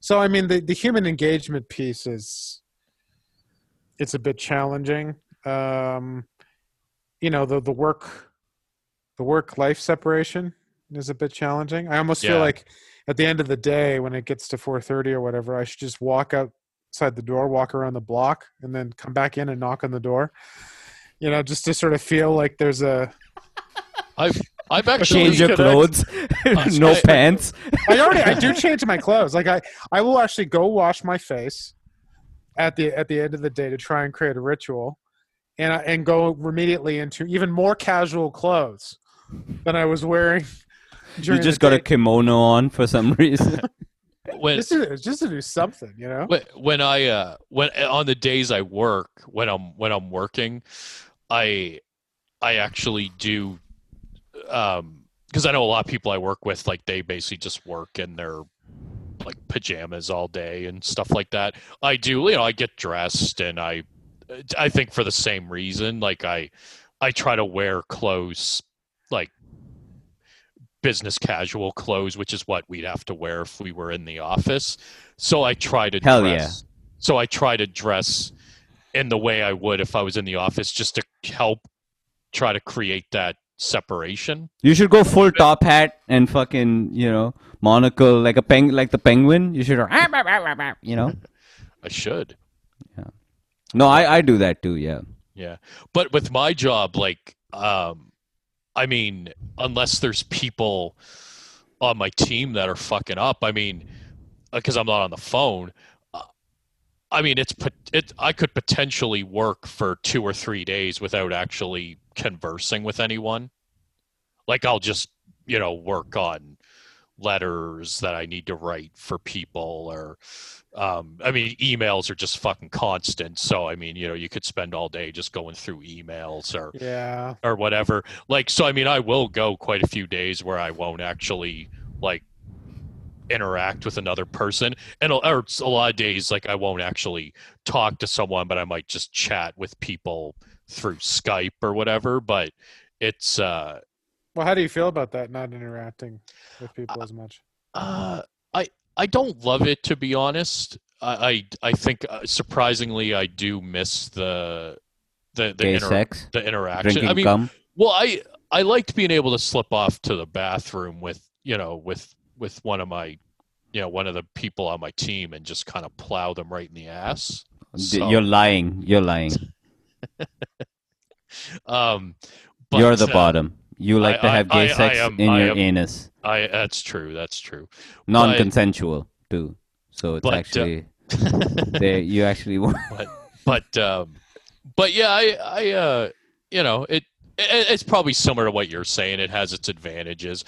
So, I mean, the, the human engagement piece is, it's a bit challenging. Um, you know, the, the work, the work life separation is a bit challenging. I almost yeah. feel like at the end of the day, when it gets to four thirty or whatever, I should just walk outside the door, walk around the block, and then come back in and knock on the door, you know, just to sort of feel like there's a, I've, I've actually change your clothes, no I, pants. I already, I do change my clothes. Like I, I will actually go wash my face at the at the end of the day to try and create a ritual, and I, and go immediately into even more casual clothes than I was wearing. You just got day. a kimono on for some reason. When, just, to, just to do something, you know. When, when I uh, when on the days I work, when I'm when I'm working, I I actually do. Um, because I know a lot of people I work with, like they basically just work in their like pajamas all day and stuff like that. I do, you know, I get dressed, and I, I think for the same reason, like I, I try to wear clothes, like business casual clothes, which is what we'd have to wear if we were in the office. So I try to Hell dress. Yeah. So I try to dress in the way I would if I was in the office, just to help try to create that separation. You should go full top hat and fucking, you know, monocle, like a peng, like the penguin. You should, you know. I should. Yeah. No, I I do that too. Yeah. Yeah, but with my job, like, um, I mean, unless there's people on my team that are fucking up, I mean, because I'm not on the phone. I mean, it's it. I could potentially work for two or three days without actually conversing with anyone. Like, I'll just, you know, work on letters that I need to write for people, or, um, I mean, emails are just fucking constant. So, I mean, you know, you could spend all day just going through emails or, yeah, or whatever. Like, so, I mean, I will go quite a few days where I won't actually, like, interact with another person, and or a lot of days like I won't actually talk to someone, but I might just chat with people through Skype or whatever. But it's uh well, how do you feel about that, not interacting with people uh, as much? uh I I don't love it, to be honest. I I, I think uh, surprisingly I do miss the the the, inter- sex? the interaction. Drinking I mean gum? Well, I I liked being able to slip off to the bathroom with, you know, with with one of my, you know, one of the people on my team and just kind of plow them right in the ass. So, you're lying. You're lying. um, but, you're the uh, bottom. You like I, to have I, gay I, sex I am, in I your am, anus. I. That's true. That's true. Non-consensual but, too. So it's but, actually, uh, they, you actually want. But, but, um, but yeah, I, I, uh, you know, it, it, it's probably similar to what you're saying. It has its advantages.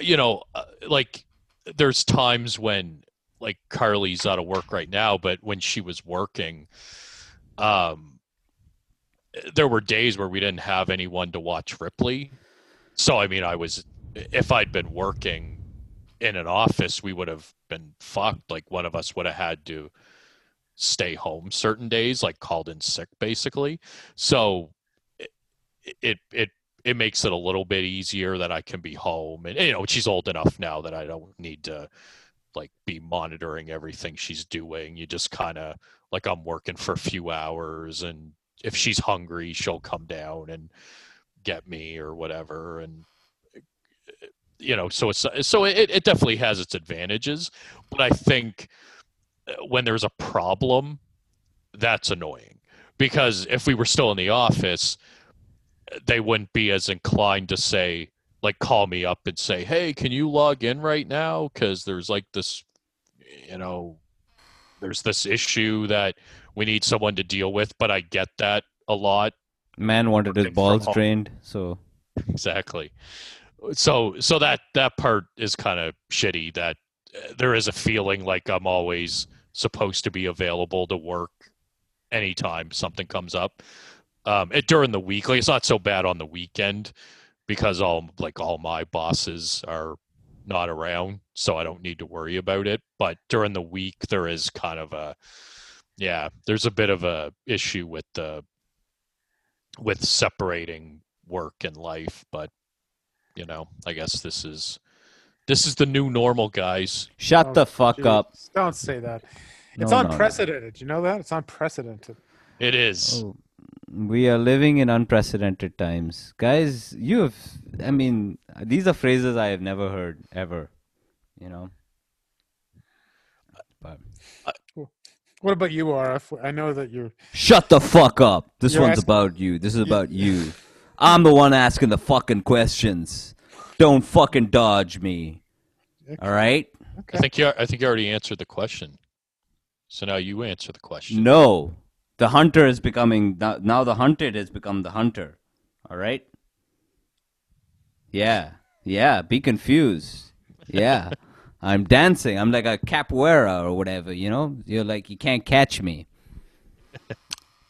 You know, like, there's times when, like, Carly's out of work right now, but when she was working, um, there were days where we didn't have anyone to watch Ripley. So, I mean, I was, if I'd been working in an office, we would have been fucked. Like, one of us would have had to stay home certain days, like, called in sick, basically. So, it, it, it it makes it a little bit easier that I can be home, and, you know, she's old enough now that I don't need to, like, be monitoring everything she's doing. You just kind of, like, I'm working for a few hours, and if she's hungry, she'll come down and get me or whatever. And, you know, so it's, so it, it definitely has its advantages, but I think when there's a problem, that's annoying, because if we were still in the office, they wouldn't be as inclined to say, like, call me up and say, hey, can you log in right now? Because there's, like, this, you know, there's this issue that we need someone to deal with. But I get that a lot. Man wanted his balls drained, so. Exactly. So so that, that part is kind of shitty, that there is a feeling like I'm always supposed to be available to work anytime something comes up. Um, it, during the week, like, it's not so bad on the weekend, because all like all my bosses are not around, so I don't need to worry about it. But during the week, there is kind of a yeah, there's a bit of a issue with the with separating work and life. But, you know, I guess this is this is the new normal, guys. Shut oh, the fuck geez. up! Don't say that. It's no, unprecedented. No. You know that? It's unprecedented. It is. Oh. We are living in unprecedented times. Guys, you have, I mean, these are phrases I have never heard ever, you know. But. What about you, R F? I know that you're. Shut the fuck up. This one's asking, about you. This is about you. you. I'm the one asking the fucking questions. Don't fucking dodge me. Okay. All right? Okay. I think you I think you already answered the question. So now you answer the question. No. The hunter is becoming, now the hunted has become the hunter. All right? Yeah. Yeah. Be confused. Yeah. I'm dancing. I'm like a capoeira or whatever, you know? You're like, you can't catch me.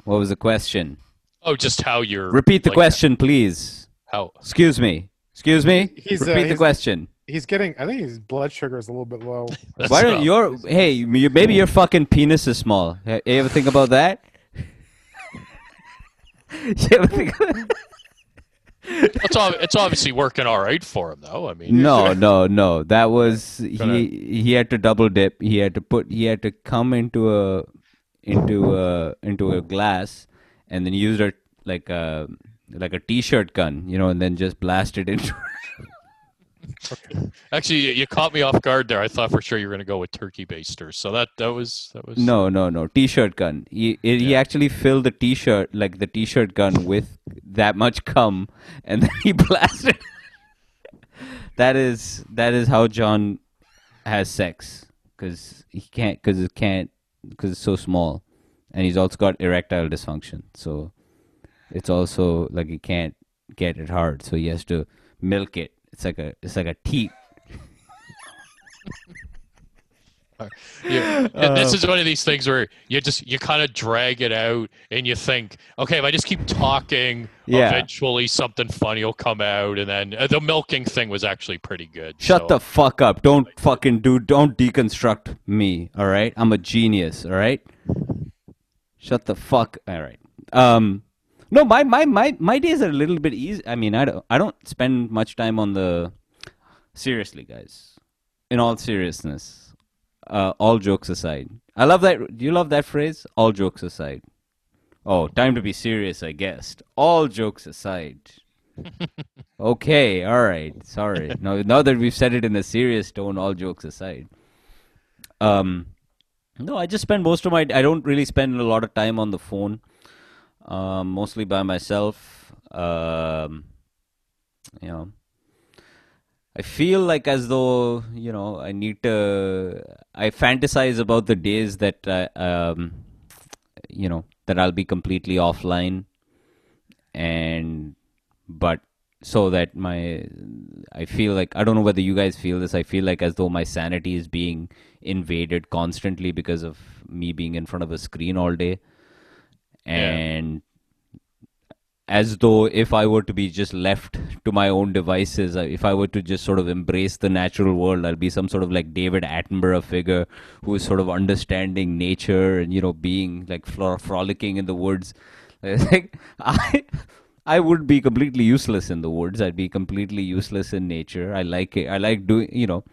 What was the question? Oh, just how you're. Repeat the like, question, please. How? Excuse me. Excuse me? He's, Repeat uh, he's, the question. He's getting, I think his blood sugar is a little bit low. Why don't your, hey, maybe your fucking penis is small. You ever think about that? it's, ob- it's obviously working all right for him, though. I mean, no, no, no. That was he. He had to double dip. He had to put. He had to come into a, into a, into a glass, and then used it like a, like a t-shirt gun, you know, and then just blasted into. Actually, you, you caught me off guard there. I thought for sure you were going to go with turkey baster. So that that was that was no no no t-shirt gun. He he yeah. actually filled the t-shirt like the t-shirt gun with that much cum, and then he blasted. that is that is how John has sex, because he can't because it can't because it's so small, and he's also got erectile dysfunction. So it's also like he can't get it hard, so he has to milk it. It's like a it's like a teat. yeah. um, this is one of these things where you just you kind of drag it out, and you think, okay, if I just keep talking, yeah. eventually something funny will come out. And then uh, the milking thing was actually pretty good. Shut so. the fuck up! Don't fucking do. Don't deconstruct me. All right, I'm a genius. All right, shut the fuck. All right. Um. No, my, my, my, my days are a little bit easy. I mean, I don't, I don't spend much time on the... Seriously, guys. In all seriousness. Uh, all jokes aside. I love that. Do you love that phrase? All jokes aside. Oh, time to be serious, I guess. All jokes aside. Okay, all right. Sorry. Now, now that we've said it in a serious tone, all jokes aside. Um, no, I just spend most of my... I don't really spend a lot of time on the phone. Um, mostly by myself. Um, you know, I feel like as though, you know, I need to, I fantasize about the days that, I, um, you know, that I'll be completely offline, and, but so that my, I feel like, I don't know whether you guys feel this, I feel like as though my sanity is being invaded constantly because of me being in front of a screen all day. And yeah. as though if I were to be just left to my own devices, if I were to just sort of embrace the natural world, I'll be some sort of like David Attenborough figure who is sort of understanding nature and, you know, being like fro frolicking in the woods. Like, I, I would be completely useless in the woods. I'd be completely useless in nature. I like it. I like doing, you know.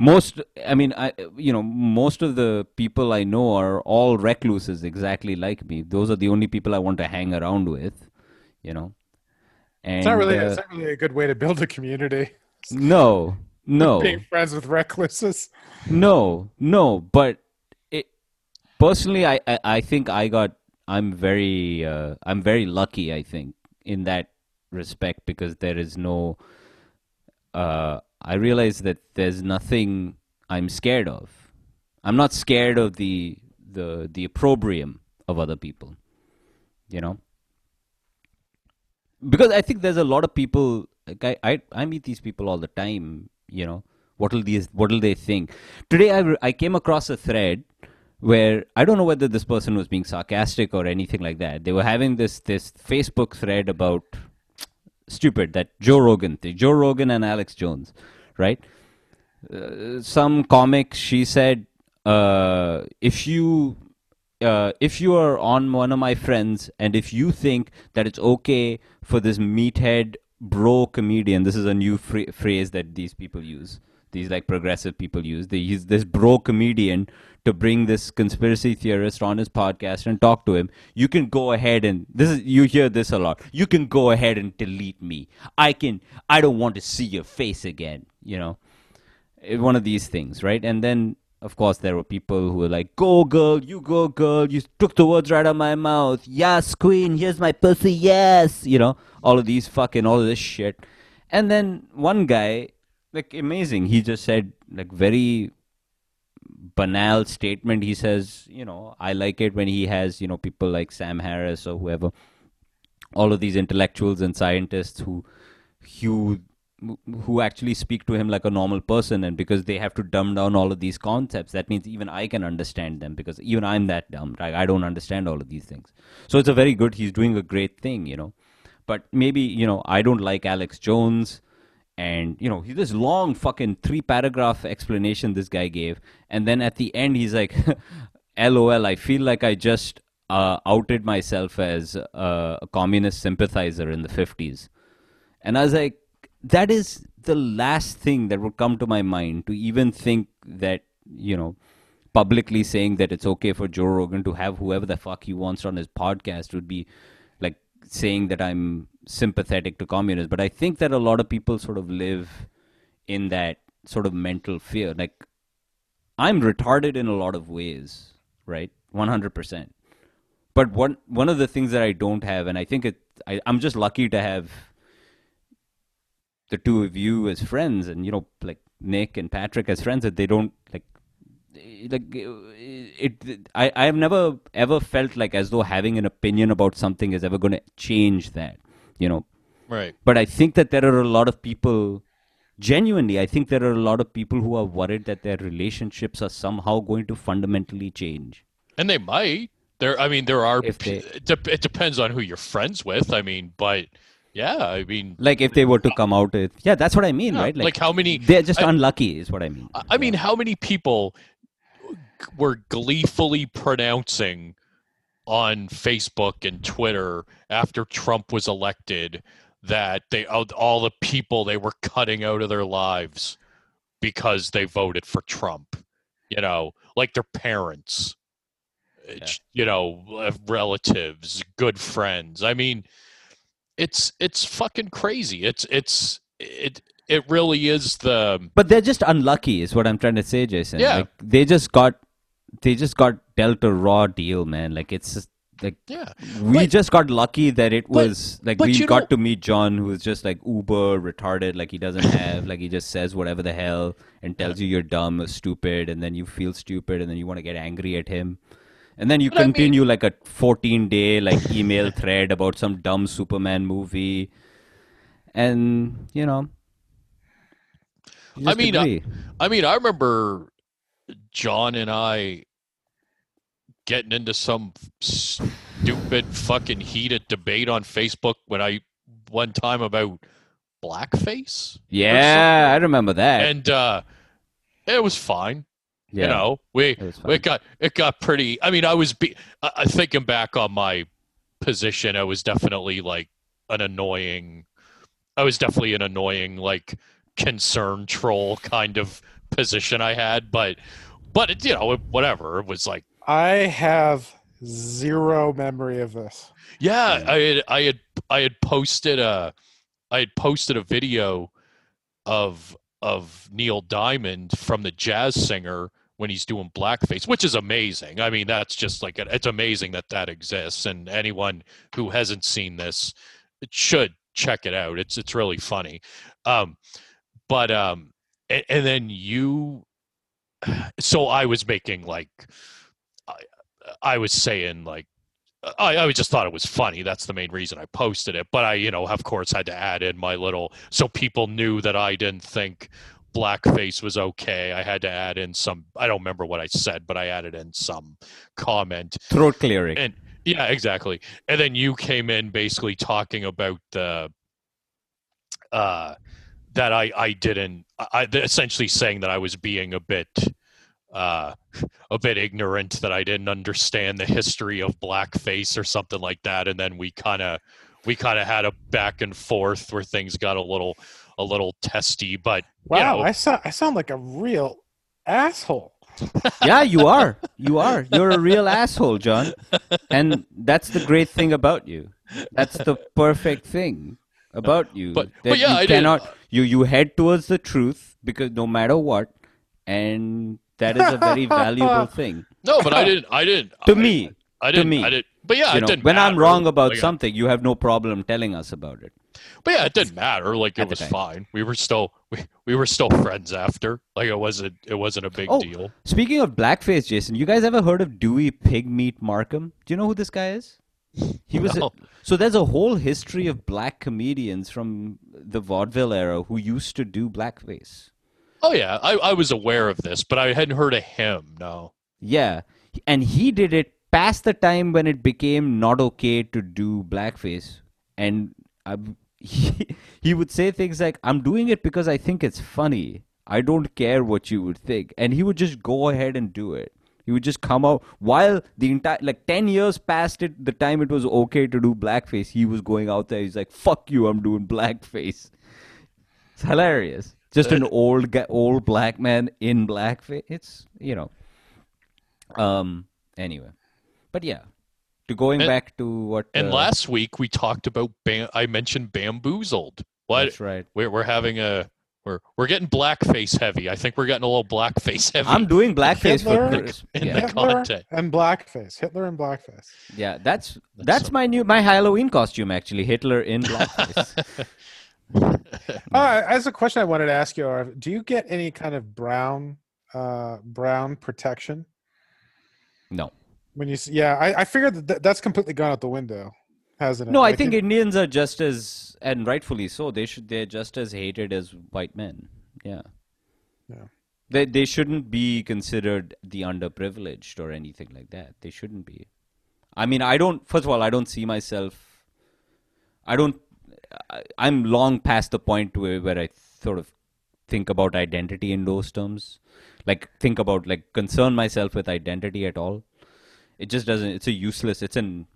Most, I mean, I, you know, most of the people I know are all recluses exactly like me. Those are the only people I want to hang around with, you know. And, it's, not really, uh, it's not really a good way to build a community. No, no. Being friends with recluses. No, no. But it, personally, I, I, I think I got, I'm very, uh, I'm very lucky, I think, in that respect, because there is no, uh, I realize that there's nothing I'm scared of. I'm not scared of the the the opprobrium of other people, you know. Because I think there's a lot of people. Like I, I I meet these people all the time. You know, what'll these what'll they think? Today I I came across a thread where I don't know whether this person was being sarcastic or anything like that. They were having this this Facebook thread about. Stupid that Joe Rogan thing, Joe Rogan and Alex Jones, right? Uh, some comic, she said, uh, if you uh, if you are on one of my friends and if you think that it's okay for this meathead bro comedian, this is a new phrase that these people use, these like progressive people use, they use this bro comedian to bring this conspiracy theorist on his podcast and talk to him, you can go ahead and, this is, you hear this a lot, you can go ahead and delete me. I can, I don't want to see your face again, you know, one of these things, right? And then, of course, there were people who were like, go girl, you go girl, you took the words right out of my mouth, yes queen, here's my pussy, yes, you know, all of these fucking, all of this shit. And then one guy, like amazing, he just said like very banal statement. He says, you know, I like it when he has, you know, people like Sam Harris or whoever, all of these intellectuals and scientists who, who, who actually speak to him like a normal person. And because they have to dumb down all of these concepts, that means even I can understand them, because even I'm that dumb. Right? I don't understand all of these things. So it's a very good, he's doing a great thing, you know, but maybe, you know, I don't like Alex Jones. And, you know, this long fucking three-paragraph explanation this guy gave. And then at the end, he's like, LOL, I feel like I just uh, outed myself as uh, a communist sympathizer in the fifties. And I was like, that is the last thing that would come to my mind to even think that, you know, publicly saying that it's okay for Joe Rogan to have whoever the fuck he wants on his podcast would be, like, saying that I'm sympathetic to communists, but I think that a lot of people sort of live in that sort of mental fear. Like, I'm retarded in a lot of ways, right? one hundred percent. But one one of the things that I don't have, and I think it, I, I'm just lucky to have the two of you as friends, and, you know, like Nick and Patrick as friends, that they don't, like, like it, it I, I've never ever felt like as though having an opinion about something is ever going to change that, you know? Right. But I think that there are a lot of people, genuinely, I think there are a lot of people who are worried that their relationships are somehow going to fundamentally change. And they might. There, I mean, there are, they, it depends on who you're friends with. I mean, but yeah, I mean, like if they were to come out with, yeah, that's what I mean, yeah, right? Like, like how many, they're just I, unlucky is what I mean. I, I mean, how many people were gleefully pronouncing on Facebook and Twitter after Trump was elected that they, all the people they were cutting out of their lives because they voted for Trump, you know, like their parents. Yeah. You know, relatives, good friends. I mean, it's it's fucking crazy. It's it's it it really is the. But they're just unlucky, is what I'm trying to say, Jason. Yeah, like, they just got they just got dealt a raw deal, man. Like it's just, like yeah, we but, just got lucky that it was but, like but we got know, to meet John, who's just like uber retarded. Like he doesn't have like he just says whatever the hell and tells yeah. you you're dumb or stupid, and then you feel stupid, and then you want to get angry at him. And then you but continue I mean, like a fourteen-day like email thread about some dumb Superman movie, and you know. You I mean, I, I mean, I remember John and I getting into some stupid fucking heated debate on Facebook when I one time about blackface. Yeah, I remember that, and uh, it was fine. Yeah, you know, we it, we got it got pretty. I mean, I was be, uh, thinking back on my position. I was definitely like an annoying. I was definitely an annoying, like concerned troll kind of position I had. But but it, you know, it, whatever. It was like I have zero memory of this. Yeah, I had, I had I had posted a I had posted a video of of Neil Diamond from the Jazz Singer when he's doing blackface, which is amazing. I mean, that's just like, it's amazing that that exists. And anyone who hasn't seen this should check it out. It's, it's really funny. Um, but, um, and, and then you, so I was making like, I, I was saying like, I, I just thought it was funny. That's the main reason I posted it. But I, you know, of course had to add in my little, so people knew that I didn't think blackface was okay. I had to add in some, I don't remember what I said, but I added in some comment. Throat clearing. And yeah, exactly. And then you came in basically talking about the, uh, that I, I didn't, I essentially saying that I was being a bit, uh a bit ignorant, that I didn't understand the history of blackface or something like that. And then we kind of we kind of had a back and forth where things got a little a little testy. But wow, you know, I sound I sound like a real asshole. Yeah, you are. You are. You're a real asshole, John. And that's the great thing about you. That's the perfect thing about you. But, that but yeah, you I cannot did. you you head towards the truth because no matter what, and that is a very valuable thing. No, but I didn't. I didn't. to I, me. I didn't. To me. I didn't. But yeah, you it know, didn't when matter. I'm wrong about like, something, you have no problem telling us about it. But yeah, it didn't matter. Like it was fine. We were still we, we were still friends after. Like it wasn't it wasn't a big oh, deal. Speaking of blackface, Jason, you guys ever heard of Dewey Pigmeat Markham? Do you know who this guy is? He was no. a, so there's a whole history of black comedians from the vaudeville era who used to do blackface. Oh, yeah. I, I was aware of this, but I hadn't heard of him, no. Yeah. And he did it past the time when it became not okay to do blackface. And I, he, he would say things like, I'm doing it because I think it's funny. I don't care what you would think. And he would just go ahead and do it. He would just come out while the entire, like ten years past it, the time it was okay to do blackface, he was going out there. He's like, fuck you, I'm doing blackface. It's hilarious. Just an old old black man in blackface. It's, you know. Um. Anyway. But yeah. to going and, back to what. And uh, last week we talked about. Bam- I mentioned bamboozled. What? That's right. We're we're having a we're we're getting blackface heavy. I think we're getting a little blackface heavy. I'm doing blackface Hitler, for the, in yeah. the Hitler content and blackface. Hitler and blackface. Yeah, that's that's, that's so my new my Halloween costume actually. Hitler in blackface. Uh, as a question I wanted to ask you, Arv, do you get any kind of brown uh, brown protection? No. When you yeah, I, I figured that that's completely gone out the window, hasn't it? No, I like think it, Indians are just as, and rightfully so, they should they're just as hated as white men. Yeah. Yeah. They they shouldn't be considered the underprivileged or anything like that. They shouldn't be. I mean, I don't. First of all, I don't see myself. I don't. I'm long past the point where, where I sort of think about identity in those terms, like think about like concern myself with identity at all. It just doesn't. It's a useless. It's an.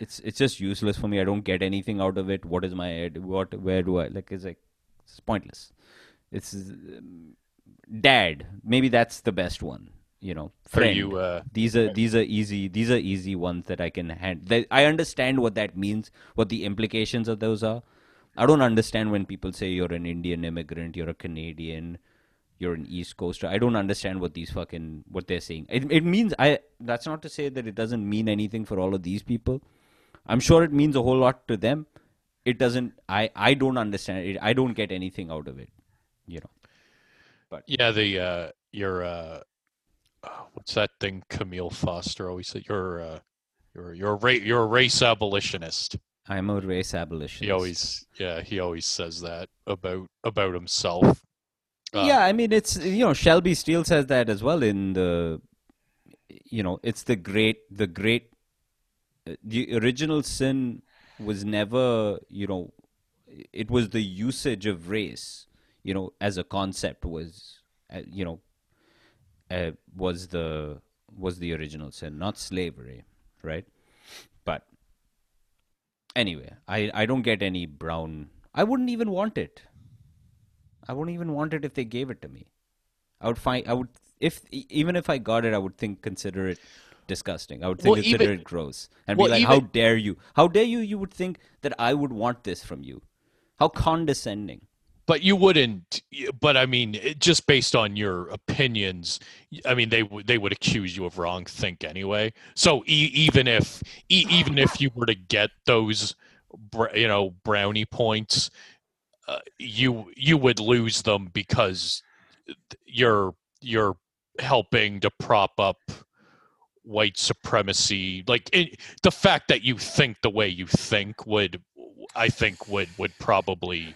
It's it's just useless for me. I don't get anything out of it. What is my what? Where do I like? It's like it's pointless. It's um, dad. Maybe that's the best one. You know, friend. You, uh, these are these are easy. These are easy ones that I can handle. I understand what that means, what the implications of those are. I don't understand when people say you're an Indian immigrant, you're a Canadian, you're an East Coaster. I don't understand what these fucking what they're saying. It it means I. That's not to say that it doesn't mean anything for all of these people. I'm sure it means a whole lot to them. It doesn't. I I don't understand it. I don't get anything out of it. You know. But yeah, the uh, your. Uh... What's that thing Camille Foster always said? You're, uh, you're, you're, a ra- you're a race abolitionist. I'm a race abolitionist. He always, yeah, he always says that about about himself. Uh, yeah, I mean, it's you know, Shelby Steele says that as well in the, you know, it's the great, the great, the original sin was never, you know, it was the usage of race, you know, as a concept was, you know. Uh, was the was the original sin, not slavery, right? But anyway, I, I don't get any brown. I wouldn't even want it. I wouldn't even want it if they gave it to me. I would find I would if even if I got it, I would think consider it disgusting. I would think well, consider even, it gross and well, be like, even, how dare you? How dare you? You would think that I would want this from you? How condescending! But you wouldn't. But I mean, it, just based on your opinions, I mean, they would they would accuse you of wrong think anyway. So e- even if e- even if you were to get those, you know, brownie points, uh, you you would lose them because you're you're helping to prop up white supremacy. Like it, the fact that you think the way you think would, I think would would probably.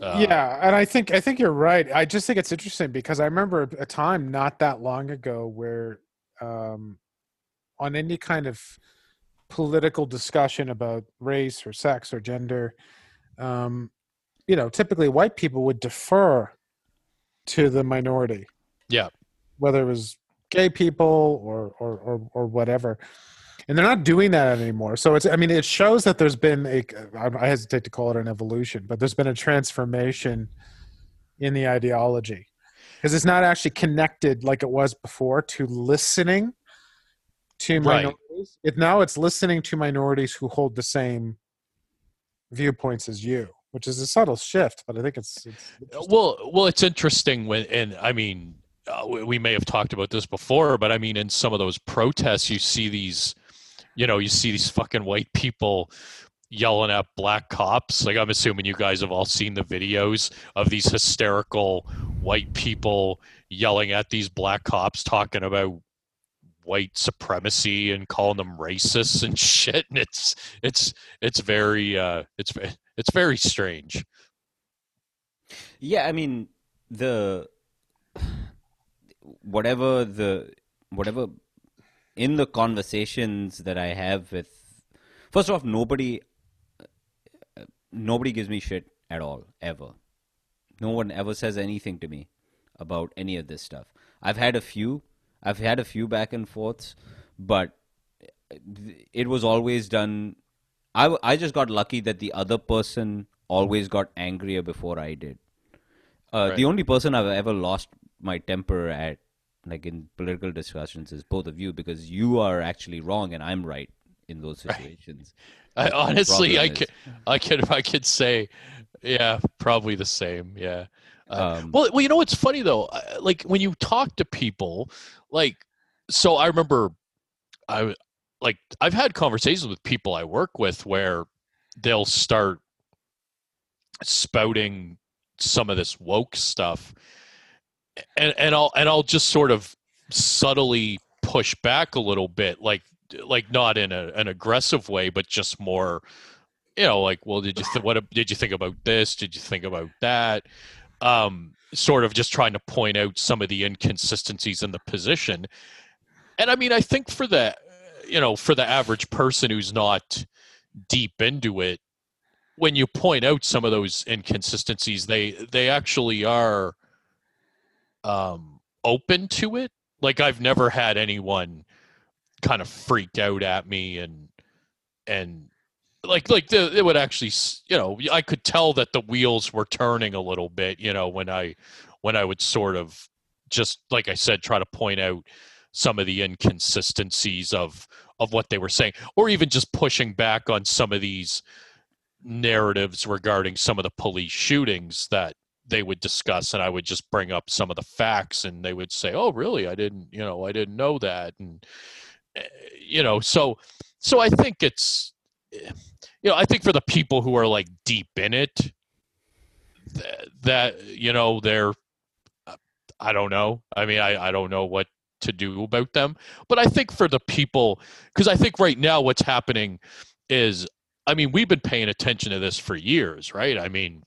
Uh, yeah, and I think I think you're right. I just think it's interesting because I remember a time not that long ago where um, on any kind of political discussion about race or sex or gender, um, you know, typically white people would defer to the minority. Yeah. Whether it was gay people or or or, or whatever. And they're not doing that anymore. So it's, I mean, it shows that there's been a, I hesitate to call it an evolution, but there's been a transformation in the ideology because it's not actually connected like it was before to listening to minorities. Right. It, now it's listening to minorities who hold the same viewpoints as you, which is a subtle shift, but I think it's, it's well, well, it's interesting when, and I mean, uh, we, we may have talked about this before, but I mean, in some of those protests, you see these, You know, you see these fucking white people yelling at black cops. Like, I'm assuming you guys have all seen the videos of these hysterical white people yelling at these black cops, talking about white supremacy and calling them racists and shit. And it's it's it's very uh, it's it's very strange. Yeah, I mean the whatever the whatever. In the conversations that I have with, first off, nobody, nobody gives me shit at all, ever. No one ever says anything to me about any of this stuff. I've had a few, I've had a few back and forths, but it was always done. I, I just got lucky that the other person always got angrier before I did. Uh, right. The only person I've ever lost my temper at, like in political discussions, is both of you because you are actually wrong and I'm right in those situations. I, honestly, I could, I could, I could say, yeah, probably the same. Yeah. Uh, um, well, well, you know, it's funny though. Like when you talk to people, like, so I remember, I like I've had conversations with people I work with where they'll start spouting some of this woke stuff, and and I'll and I'll just sort of subtly push back a little bit, like like not in a, an aggressive way, but just more, you know, like, well, did you th- what did you think about this? Did you think about that? Um, sort of just trying to point out some of the inconsistencies in the position. And I mean, I think for the, you know, for the average person who's not deep into it, when you point out some of those inconsistencies, they they actually are um, open to it. Like I've never had anyone kind of freak out at me and and like like the, it would actually, you know, I could tell that the wheels were turning a little bit, you know, when I when I would sort of just, like I said, try to point out some of the inconsistencies of of what they were saying, or even just pushing back on some of these narratives regarding some of the police shootings that they would discuss. And I would just bring up some of the facts and they would say, oh, really? I didn't, you know, I didn't know that. And, you know, so, so I think it's, you know, I think for the people who are like deep in it, th- that, you know, they're, I don't know. I mean, I, I don't know what to do about them, but I think for the people, because I think right now what's happening is, I mean, we've been paying attention to this for years, right? I mean,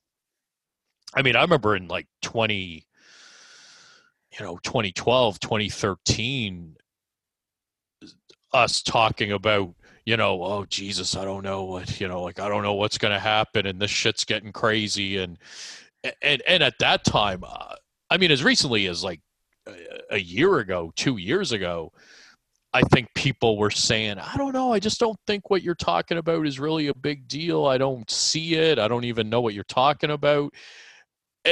I mean, I remember in like twenty, you know, twenty twelve, twenty thirteen, us talking about, you know, oh Jesus, I don't know what, you know, like, I don't know what's going to happen and this shit's getting crazy. And, and, and at that time, uh, I mean, as recently as like a year ago, two years ago, I think people were saying, I don't know, I just don't think what you're talking about is really a big deal. I don't see it. I don't even know what you're talking about.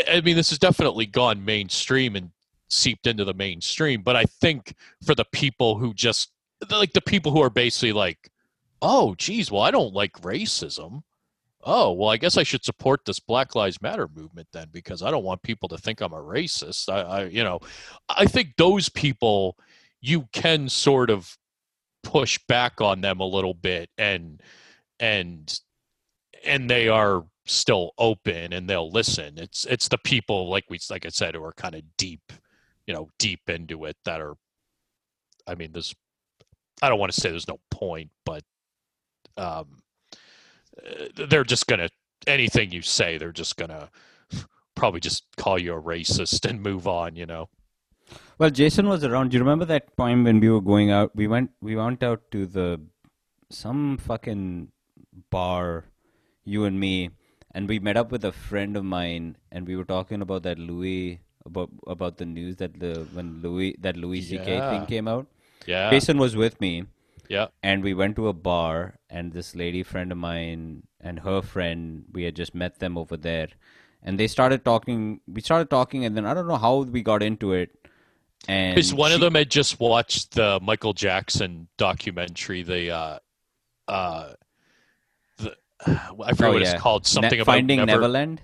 I mean, this has definitely gone mainstream and seeped into the mainstream. But I think for the people who just, like the people who are basically like, oh, geez, well, I don't like racism. Oh, well, I guess I should support this Black Lives Matter movement then, because I don't want people to think I'm a racist. I, I you know, I think those people, you can sort of push back on them a little bit and, and, and they are still open and they'll listen. It's, it's the people like we, like I said, who are kind of deep, you know, deep into it that are, I mean, there's, I don't want to say there's no point, but um, they're just going to, anything you say, they're just going to probably just call you a racist and move on, you know? Well, Jason was around. Do you remember that time when we were going out? We went we went out to the some fucking bar, you and me, and we met up with a friend of mine, and we were talking about that Louis about about the news that the when Louis that Louis C K yeah. thing came out. Yeah. Jason was with me. Yeah. And we went to a bar, and this lady friend of mine and her friend, we had just met them over there, and they started talking. We started talking, and then I don't know how we got into it. Because one she, of them had just watched the Michael Jackson documentary, the uh, uh, the uh, I forget oh, what yeah. it's called, something ne- about Finding Never- Neverland.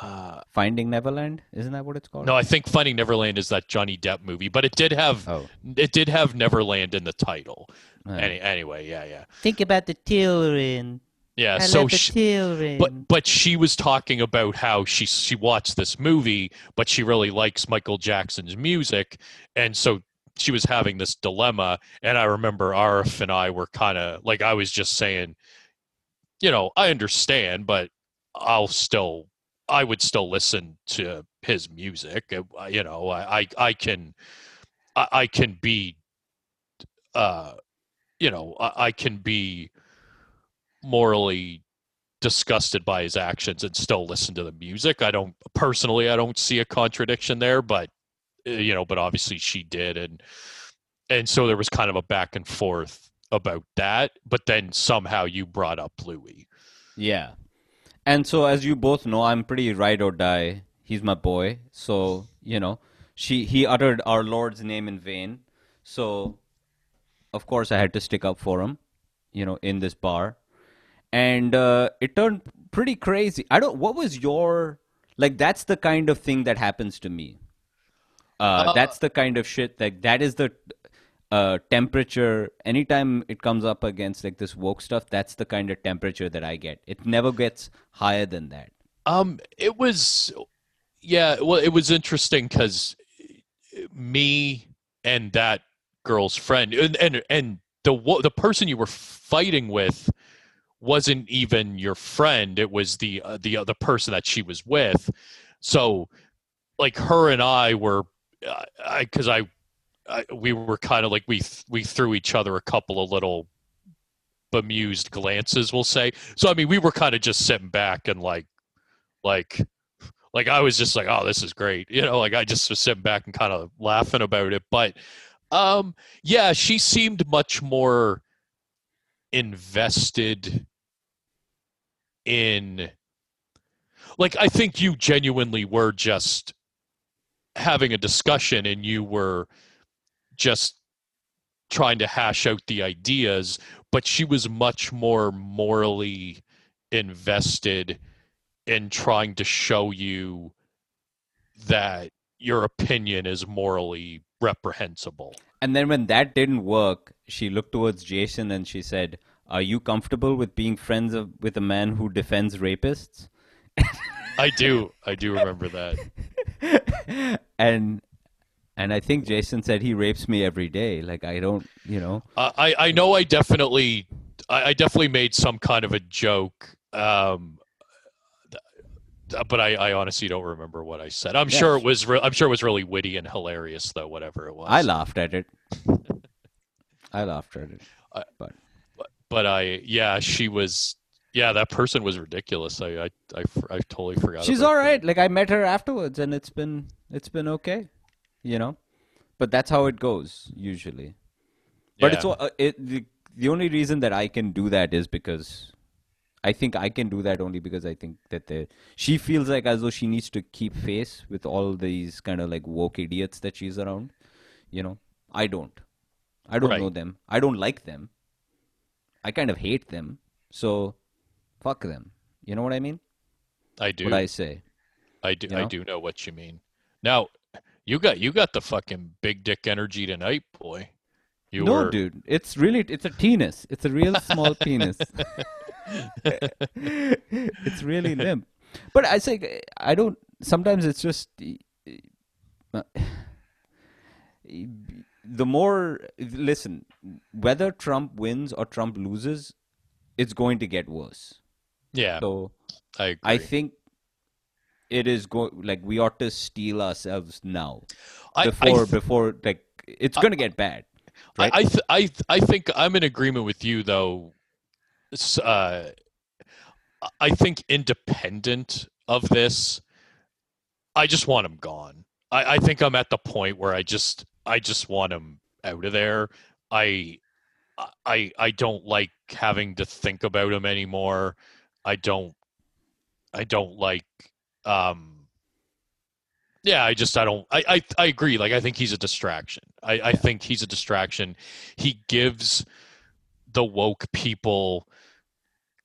Uh, Finding Neverland, isn't that what it's called? No, I think Finding Neverland is that Johnny Depp movie, but it did have oh. it did have Neverland in the title. Right. Any, anyway, yeah, yeah. Think about the children. Yeah, I so she, but but she was talking about how she she watched this movie, but she really likes Michael Jackson's music, and so she was having this dilemma. And I remember Arif and I were kind of like, I was just saying, you know, I understand, but I'll still I would still listen to his music. You know, I I, I can I, I can be, uh, you know, I, I can be. morally disgusted by his actions and still listen to the music. I don't personally, I don't see a contradiction there, but you know, but obviously she did. And, and so there was kind of a back and forth about that, but then somehow you brought up Louis. Yeah. And so as you both know, I'm pretty ride or die. He's my boy. So, you know, she, he uttered our Lord's name in vain. So of course I had to stick up for him. you know, in this bar. And uh, it turned pretty crazy. I don't, what was your, like, that's the kind of thing that happens to me. Uh, uh, that's the kind of shit, like, that is the uh, temperature. Anytime it comes up against, like, this woke stuff, that's the kind of temperature that I get. It never gets higher than that. Um, it was, yeah, well, it was interesting because me and that girl's friend, and, and, and the, the person you were fighting with wasn't even your friend. It was the uh, the other uh, person that she was with. So, like, her and I were, uh, I because I, I, we were kind of like we th- we threw each other a couple of little bemused glances, we'll say. So I mean, we were kind of just sitting back and like, like, like I was just like, oh, this is great, you know. Like I just was sitting back and kind of laughing about it. But, um, yeah, she seemed much more invested in, like, I think you genuinely were just having a discussion and you were just trying to hash out the ideas, but she was much more morally invested in trying to show you that your opinion is morally reprehensible. And then when that didn't work, she looked towards Jason and she said, are you comfortable with being friends of, with a man who defends rapists? I do. I do remember that. And and I think Jason said, he rapes me every day. Like, I don't, you know. Uh, I, I know I definitely, I, I definitely made some kind of a joke. Um, but I, I honestly don't remember what I said. I'm yes. sure it was, re- I'm sure it was really witty and hilarious though, whatever it was. I laughed at it. I laughed at it. I, but. but, but I, yeah, she was, yeah, that person was ridiculous. I, I, I, I totally forgot. She's all right. That. Like, I met her afterwards and it's been, it's been okay, you know, but that's how it goes usually. But yeah. it's it, the, the only reason that I can do that is because I think I can do that only because I think that she feels like as though she needs to keep face with all these kind of like woke idiots that she's around. You know, I don't. I don't right. know them. I don't like them. I kind of hate them. So fuck them. You know what I mean? I do. What I say. I do. You know? I do know what you mean. Now, you got you got the fucking big dick energy tonight, boy. You no, were... dude. It's really, it's a penis. It's a real small penis. It's really limp, but I say I don't. Sometimes it's just uh, the more listen. Whether Trump wins or Trump loses, it's going to get worse. Yeah. So I agree. I think it is going. Like, we ought to steel ourselves now. I, before I th- before like it's going to get bad. Right? I I, th- I I think I'm in agreement with you though. Uh, I think independent of this, I just want him gone. I, I think I'm at the point where I just I just want him out of there. I I I don't like having to think about him anymore. I don't I don't like um yeah, I just I don't I I, I agree. Like, I think he's a distraction. I, I think he's a distraction. He gives the woke people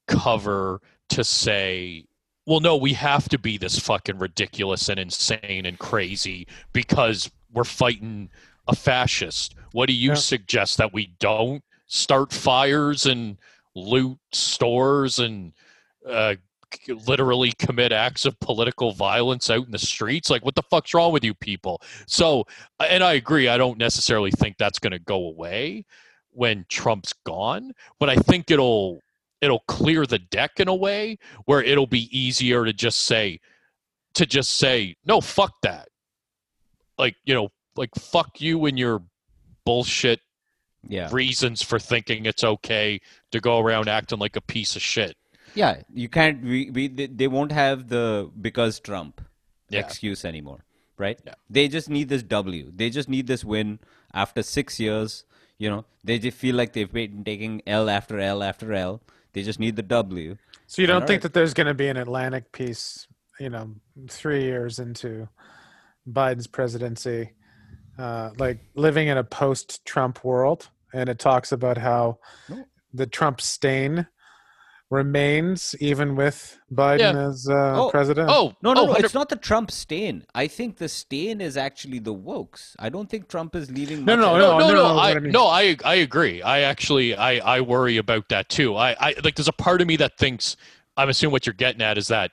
cover to say, well, no, we have to be this fucking ridiculous and insane and crazy because we're fighting a fascist. What do you yeah. suggest, that we don't start fires and loot stores and uh, literally commit acts of political violence out in the streets? Like, what the fuck's wrong with you people? So, and I agree, I don't necessarily think that's going to go away when Trump's gone, but I think it'll it'll clear the deck in a way where it'll be easier to just say to just say no, fuck that, like, you know, like, fuck you and your bullshit yeah. reasons for thinking it's okay to go around acting like a piece of shit. Yeah, you can't. We, we they won't have the because Trump yeah. excuse anymore, right? Yeah. They just need this W. They just need this win after six years. You know, they just feel like they've been taking L after L after L. They just need the W. So you don't and, think right. that there's going to be an Atlantic piece, you know, three years into Biden's presidency, uh, like living in a post-Trump world, and it talks about how the Trump stain remains even with Biden yeah. as uh, oh, president. Oh, no, no, oh, no it's not the Trump stain. I think the stain is actually the wokes. I don't think Trump is leaving. No, no, no, no, no, no, no. I, I mean. no, I, I agree. I actually, I, I worry about that too. I, I, like, there's a part of me that thinks, I'm assuming what you're getting at is that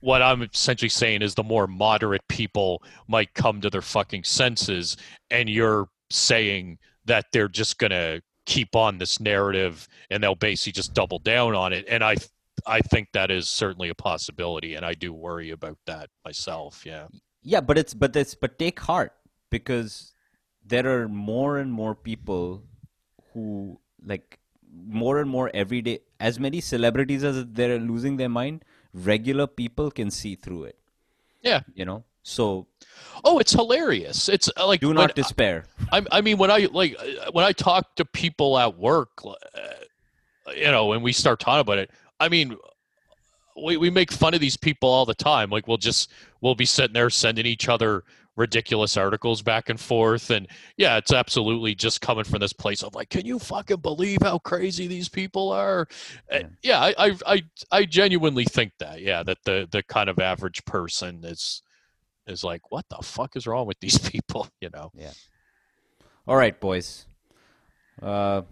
what I'm essentially saying is the more moderate people might come to their fucking senses, and you're saying that they're just going to keep on this narrative and they'll basically just double down on it. And I, I think that is certainly a possibility. And I do worry about that myself. Yeah. Yeah. But it's, but it's, but take heart, because there are more and more people who, like, more and more every day, as many celebrities as they're losing their mind, regular people can see through it. Yeah. You know? So, oh, it's hilarious. It's like, do not despair. I, I mean, when I like when I talk to people at work, uh, you know, and we start talking about it, I mean, we we make fun of these people all the time. Like, we'll just we'll be sitting there sending each other ridiculous articles back and forth, and yeah, it's absolutely just coming from this place of like, can you fucking believe how crazy these people are? Yeah, uh, yeah I, I I I genuinely think that. Yeah, that the the kind of average person is. is like, what the fuck is wrong with these people, you know? Yeah. All right, boys. Uh,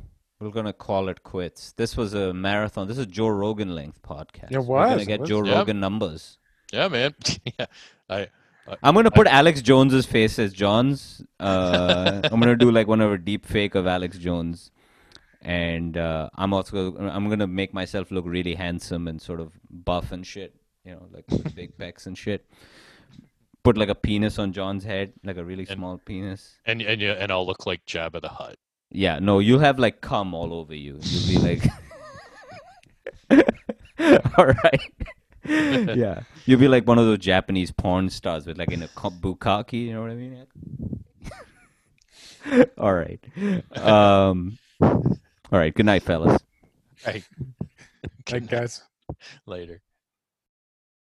we're going to call it quits. This was a marathon. This is Joe Rogan-length podcast. It was. We're going to get Joe Rogan yeah. numbers. Yeah, man. yeah. I, I, I'm going to put I, Alex Jones's face as John's. Uh, I'm going to do like one of a deep fake of Alex Jones. And uh, I'm also I'm going to make myself look really handsome and sort of buff and shit. You know, like with big pecs and shit. Put like a penis on John's head, like a really and, small penis. And and you, and I'll look like Jabba the Hutt. Yeah, no, you'll have like cum all over you. You'll be like, all right, yeah, you'll be like one of those Japanese porn stars with like in a bukkake. You know what I mean? all right, um, all right. Good night, fellas. Hey, right. Thanks, guys. Later.